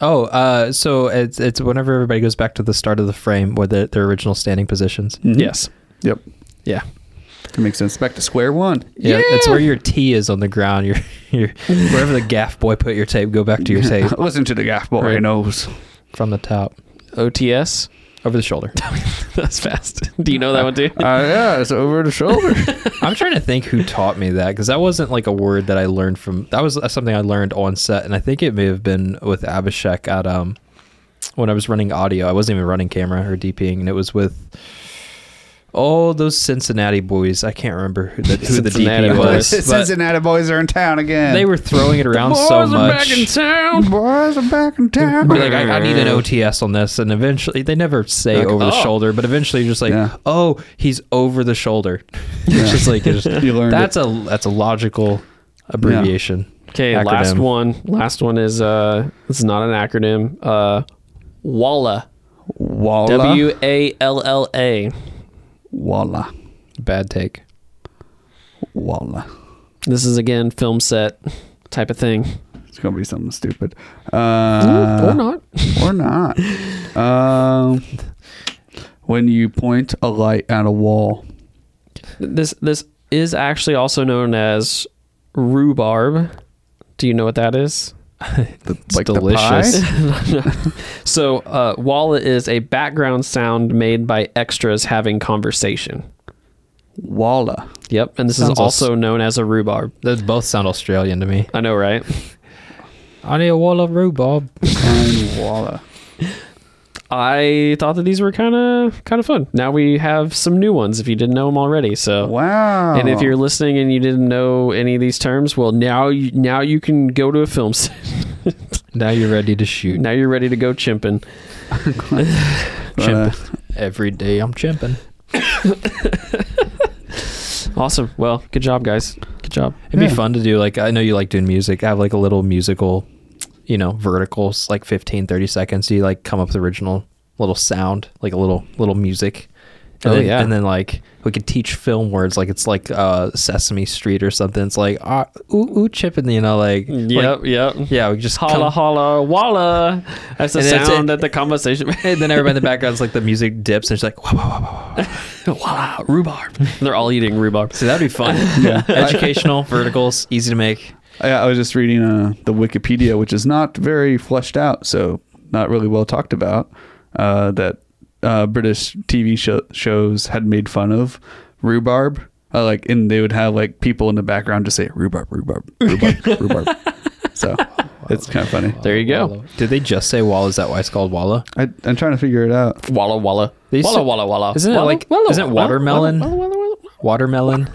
Oh, uh, so it's it's whenever everybody goes back to the start of the frame or the, their original standing positions. Mm-hmm. Yes. Yep. Yeah. That makes sense. Back to square one. Yeah, yeah. It's where your T is on the ground. Your, your wherever the gaff boy put your tape, go back to your tape. Listen to the gaff boy. Right. He knows. From the top. O T S. Over the shoulder. That's fast. Do you know that one too? Uh, yeah, it's over the shoulder. I'm trying to think who taught me that, because that wasn't like a word that I learned from. That was something I learned on set, and I think it may have been with Abhishek at um when I was running audio. I wasn't even running camera or DPing, and it was with all oh, those Cincinnati boys. I can't remember who the, who the D P was. The Cincinnati boys are in town again. They were throwing it around so much. The boys are back in town. The boys are back in town. Like, I, I need an O T S on this. And eventually, they never say like, over oh. the shoulder, but eventually you're just like, yeah. oh, he's over the shoulder. Yeah. It's just like, it's just, you learned that's it. a that's a logical abbreviation. Yeah. Okay, acronym. last one. Last one is, uh, it's not an acronym. Uh, WALLA. WALLA. W A L L A. Voila. Bad take. Voila. This is, again, film set type of thing. It's going to be something stupid. Uh, Ooh, or not. Or not. Uh, when you point a light at a wall. This this is actually also known as rhubarb. Do you know what that is? The, it's like delicious. So uh walla is a background sound made by extras having conversation. Walla. Yep. And this Sounds is also al- known as a rhubarb. Those both sound Australian to me. I know, right? I need a walla rhubarb. And walla. I thought that these were kind of kind of fun. Now we have some new ones if you didn't know them already. So wow! And if you're listening and you didn't know any of these terms, well, now you, now you can go to a film set. Now you're ready to shoot. Now you're ready to go chimping. Chimping. Uh, every day I'm chimping. Awesome. Well, good job, guys. Good job. It'd yeah. be fun to do. Like, I know you like doing music. I have like a little musical, you know, verticals, like fifteen, thirty seconds. You like come up with original little sound, like a little, little music. And oh, then, yeah. And then like we could teach film words. Like it's like uh Sesame Street or something. It's like, uh, ooh, ooh, chipping, you know, like. Yep. Like, yep. Yeah. We just holla, come. holla, walla. That's the and sound that the conversation. And then everybody in the background is like the music dips and it's like, wah, wah, wah, wah, wah, rhubarb. And they're all eating rhubarb. So that'd be fun. Yeah. Educational, verticals, easy to make. I was just reading uh, the Wikipedia, which is not very fleshed out, so not really well talked about, uh, that uh, British T V show- shows had made fun of rhubarb. Uh, like, and they would have like people in the background just say rhubarb, rhubarb, rhubarb, rhubarb. So it's kind of funny. There you go. Walla. Did they just say walla? Is that why it's called walla? I, I'm trying to figure it out. Walla, walla. They walla, said, walla, walla. Isn't it walla, like, walla, isn't it watermelon? Walla, walla, walla, walla. Watermelon?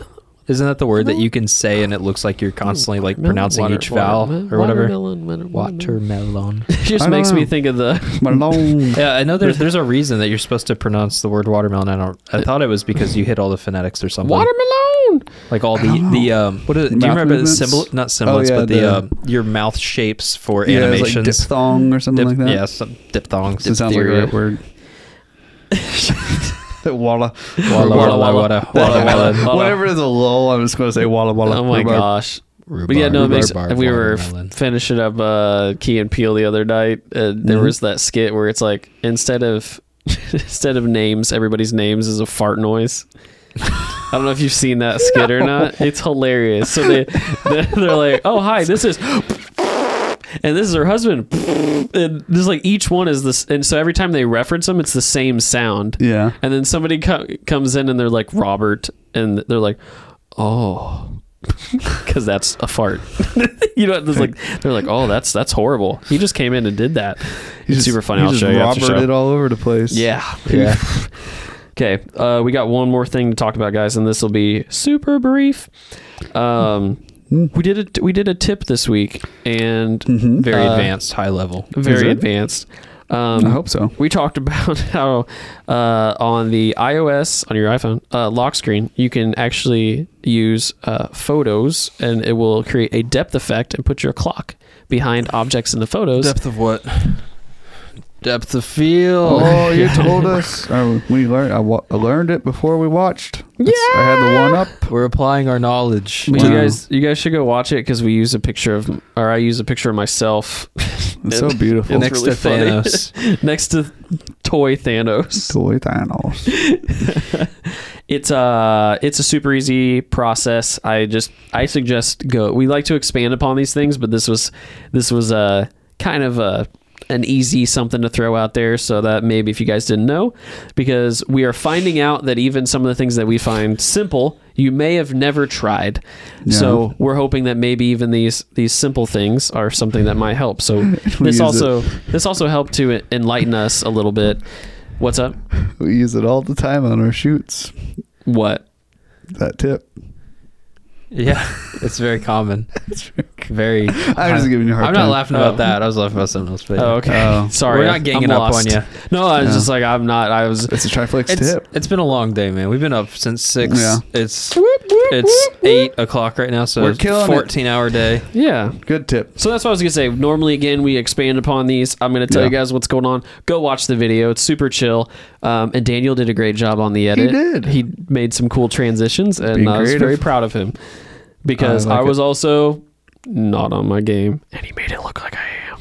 Isn't that the word that you can say and it looks like you're constantly like pronouncing water, each vowel water, or whatever? Watermelon. Watermelon. It just makes know. me think of the melon. Yeah, I know there's there's a reason that you're supposed to pronounce the word watermelon. I don't. I thought it was because you hit all the phonetics or something. Watermelon. Like all the the um. What is, do you remember movements? the symbol? Not symbols, oh, yeah, but the, the um, your mouth shapes for yeah, animations. Like diphthong or something Dip, like that. Yeah, some diphthongs. It sounds like a right word. Walla walla walla walla walla. Whatever the lull, I was going to say walla walla. Oh my rhubarb. gosh! Rhubarb, but yeah, no, rhubarb, it makes. Barf, we were f- finishing up uh, Key and Peele the other night, and there mm-hmm. was that skit where it's like instead of instead of names, everybody's names is a fart noise. I don't know if you've seen that skit no. or not. It's hilarious. So they they're, they're like, oh hi, this is. and this is her husband. And this is like each one is this, and so every time they reference them, it's the same sound. Yeah. And then somebody co- comes in and they're like Robert, and they're like, oh, because that's a fart. You know, it's like they're like, oh, that's that's horrible. He just came in and did that. He's it's super funny. I'll show you after show. Robert it all over the place. Yeah. Yeah. Okay, uh, we got one more thing to talk about, guys, and this will be super brief. Um, we did a we did a tip this week, and mm-hmm. very uh, advanced, high level, very advanced. Um, I hope so. We talked about how uh, on the iOS on your iPhone uh, lock screen, you can actually use uh, photos, and it will create a depth effect and put your clock behind objects in the photos. Depth of what? Depth of field. Oh, you told us. I, we learned. I, wa- I learned it before we watched. That's, yeah, I had the one up. We're applying our knowledge. Wow. You guys, you guys should go watch it because we use a picture of, or I use a picture of myself. It's so beautiful. It's next really to funny. Thanos. Next to toy Thanos. Toy Thanos. It's uh it's a super easy process. I just I suggest go. We like to expand upon these things, but this was this was a uh, kind of a. an easy something to throw out there so that maybe if you guys didn't know, because we are finding out that even some of the things that we find simple, you may have never tried. No. So we're hoping that maybe even these, these simple things are something that might help. So this also, it. this also helped to enlighten us a little bit. What's up? We use it all the time on our shoots. What? That tip. Yeah, it's very common. It's very. very I'm just giving you a hard I'm time. Not laughing about oh. that. I was laughing about something else. But yeah. Oh, okay. Oh. Sorry, we're not ganging up on you. No, I was yeah. just like, I'm not. I was. It's a Triflex it's, tip. It's been a long day, man. We've been up since six. Yeah. It's whoop, whoop, it's whoop, eight whoop. o'clock right now, so we're it's a fourteen-hour day. Yeah, good tip. So that's what I was gonna say. Normally, again, we expand upon these. I'm gonna tell yeah. you guys what's going on. Go watch the video. It's super chill. Um, and Daniel did a great job on the edit. He did. He made some cool transitions, and I was very proud of him. Because I, like I was it. also not on my game, and he made it look like I am.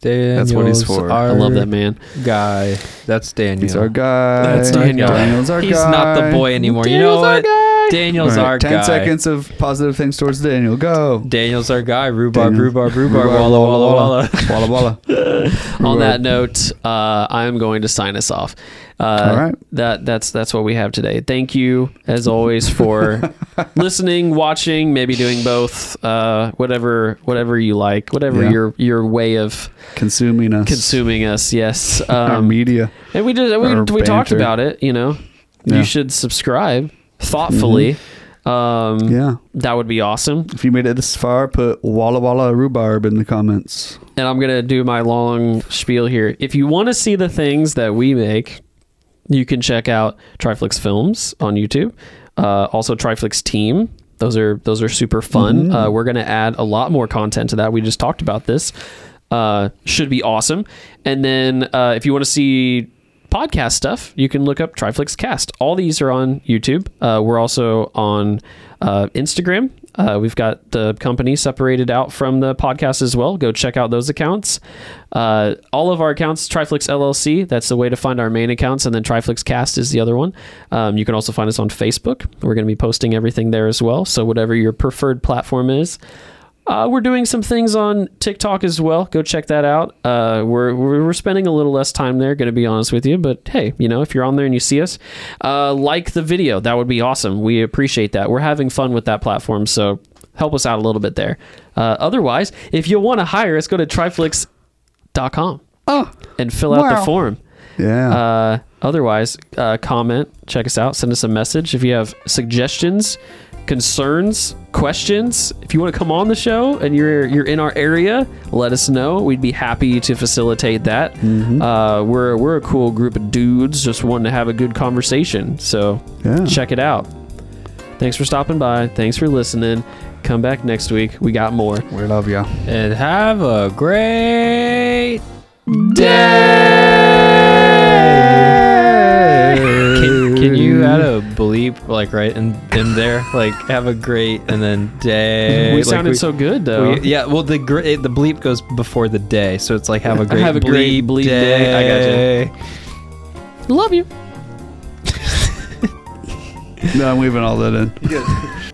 Daniel's That's what he's for. I love that man. Guy. That's Daniel. He's our guy. That's Daniel. Daniel's our he's guy. He's not the boy anymore. Daniel's you know what? Guy. Daniel's right. our Ten guy. Ten seconds of positive things towards Daniel. Go. Daniel's our guy. Rhubarb, Daniel. rhubarb, rhubarb, rhubarb. Walla, walla, walla. Walla, walla. On that note, uh, I am going to sign us off. Uh, All right. That that's that's what we have today. Thank you as always for listening, watching, maybe doing both, uh, whatever whatever you like, whatever yeah. your your way of consuming us, consuming us. Yes, um, our media, and we did we, we talked about it. You know, yeah. you should subscribe thoughtfully. Mm-hmm. Um, yeah, that would be awesome. If you made it this far, put Walla Walla Rhubarb in the comments. And I'm gonna do my long spiel here. If you want to see the things that we make. You can check out Triflix Films on YouTube. Uh, also Triflix Team. Those are those are super fun. Mm-hmm. Uh, we're going to add a lot more content to that. We just talked about this. Uh, should be awesome. And then uh, if you want to see podcast stuff, you can look up Triflix Cast. All these are on YouTube. Uh, we're also on uh, Instagram. Uh, we've got the company separated out from the podcast as well. Go check out those accounts. Uh, all of our accounts, Triflix L L C, that's the way to find our main accounts. And then Triflix Cast is the other one. Um, you can also find us on Facebook. We're going to be posting everything there as well. So whatever your preferred platform is. Uh, we're doing some things on TikTok as well. Go check that out. Uh, we're we're spending a little less time there, going to be honest with you. But hey, you know, if you're on there and you see us, uh, like the video. That would be awesome. We appreciate that. We're having fun with that platform, so help us out a little bit there. Uh, otherwise, if you want to hire us, go to triflix dot com oh, and fill wow. out the form. Yeah. Uh, otherwise, uh, comment, check us out, send us a message. If you have suggestions, concerns, questions, if you want to come on the show and you're you're in our area, let us know. We'd be happy to facilitate that. Mm-hmm. uh we're we're a cool group of dudes just wanting to have a good conversation, so yeah. check it out. Thanks for stopping by. Thanks for listening. Come back next week. We got more. We love you and have a great day. Can you add a bleep like right in, in there? Like have a great and then day. We like sounded we, so good though. We, yeah. Well, the great the bleep goes before the day, so it's like have a great have a bleep, great bleep day. day. I got you. Love you. No, I'm leaving all that in.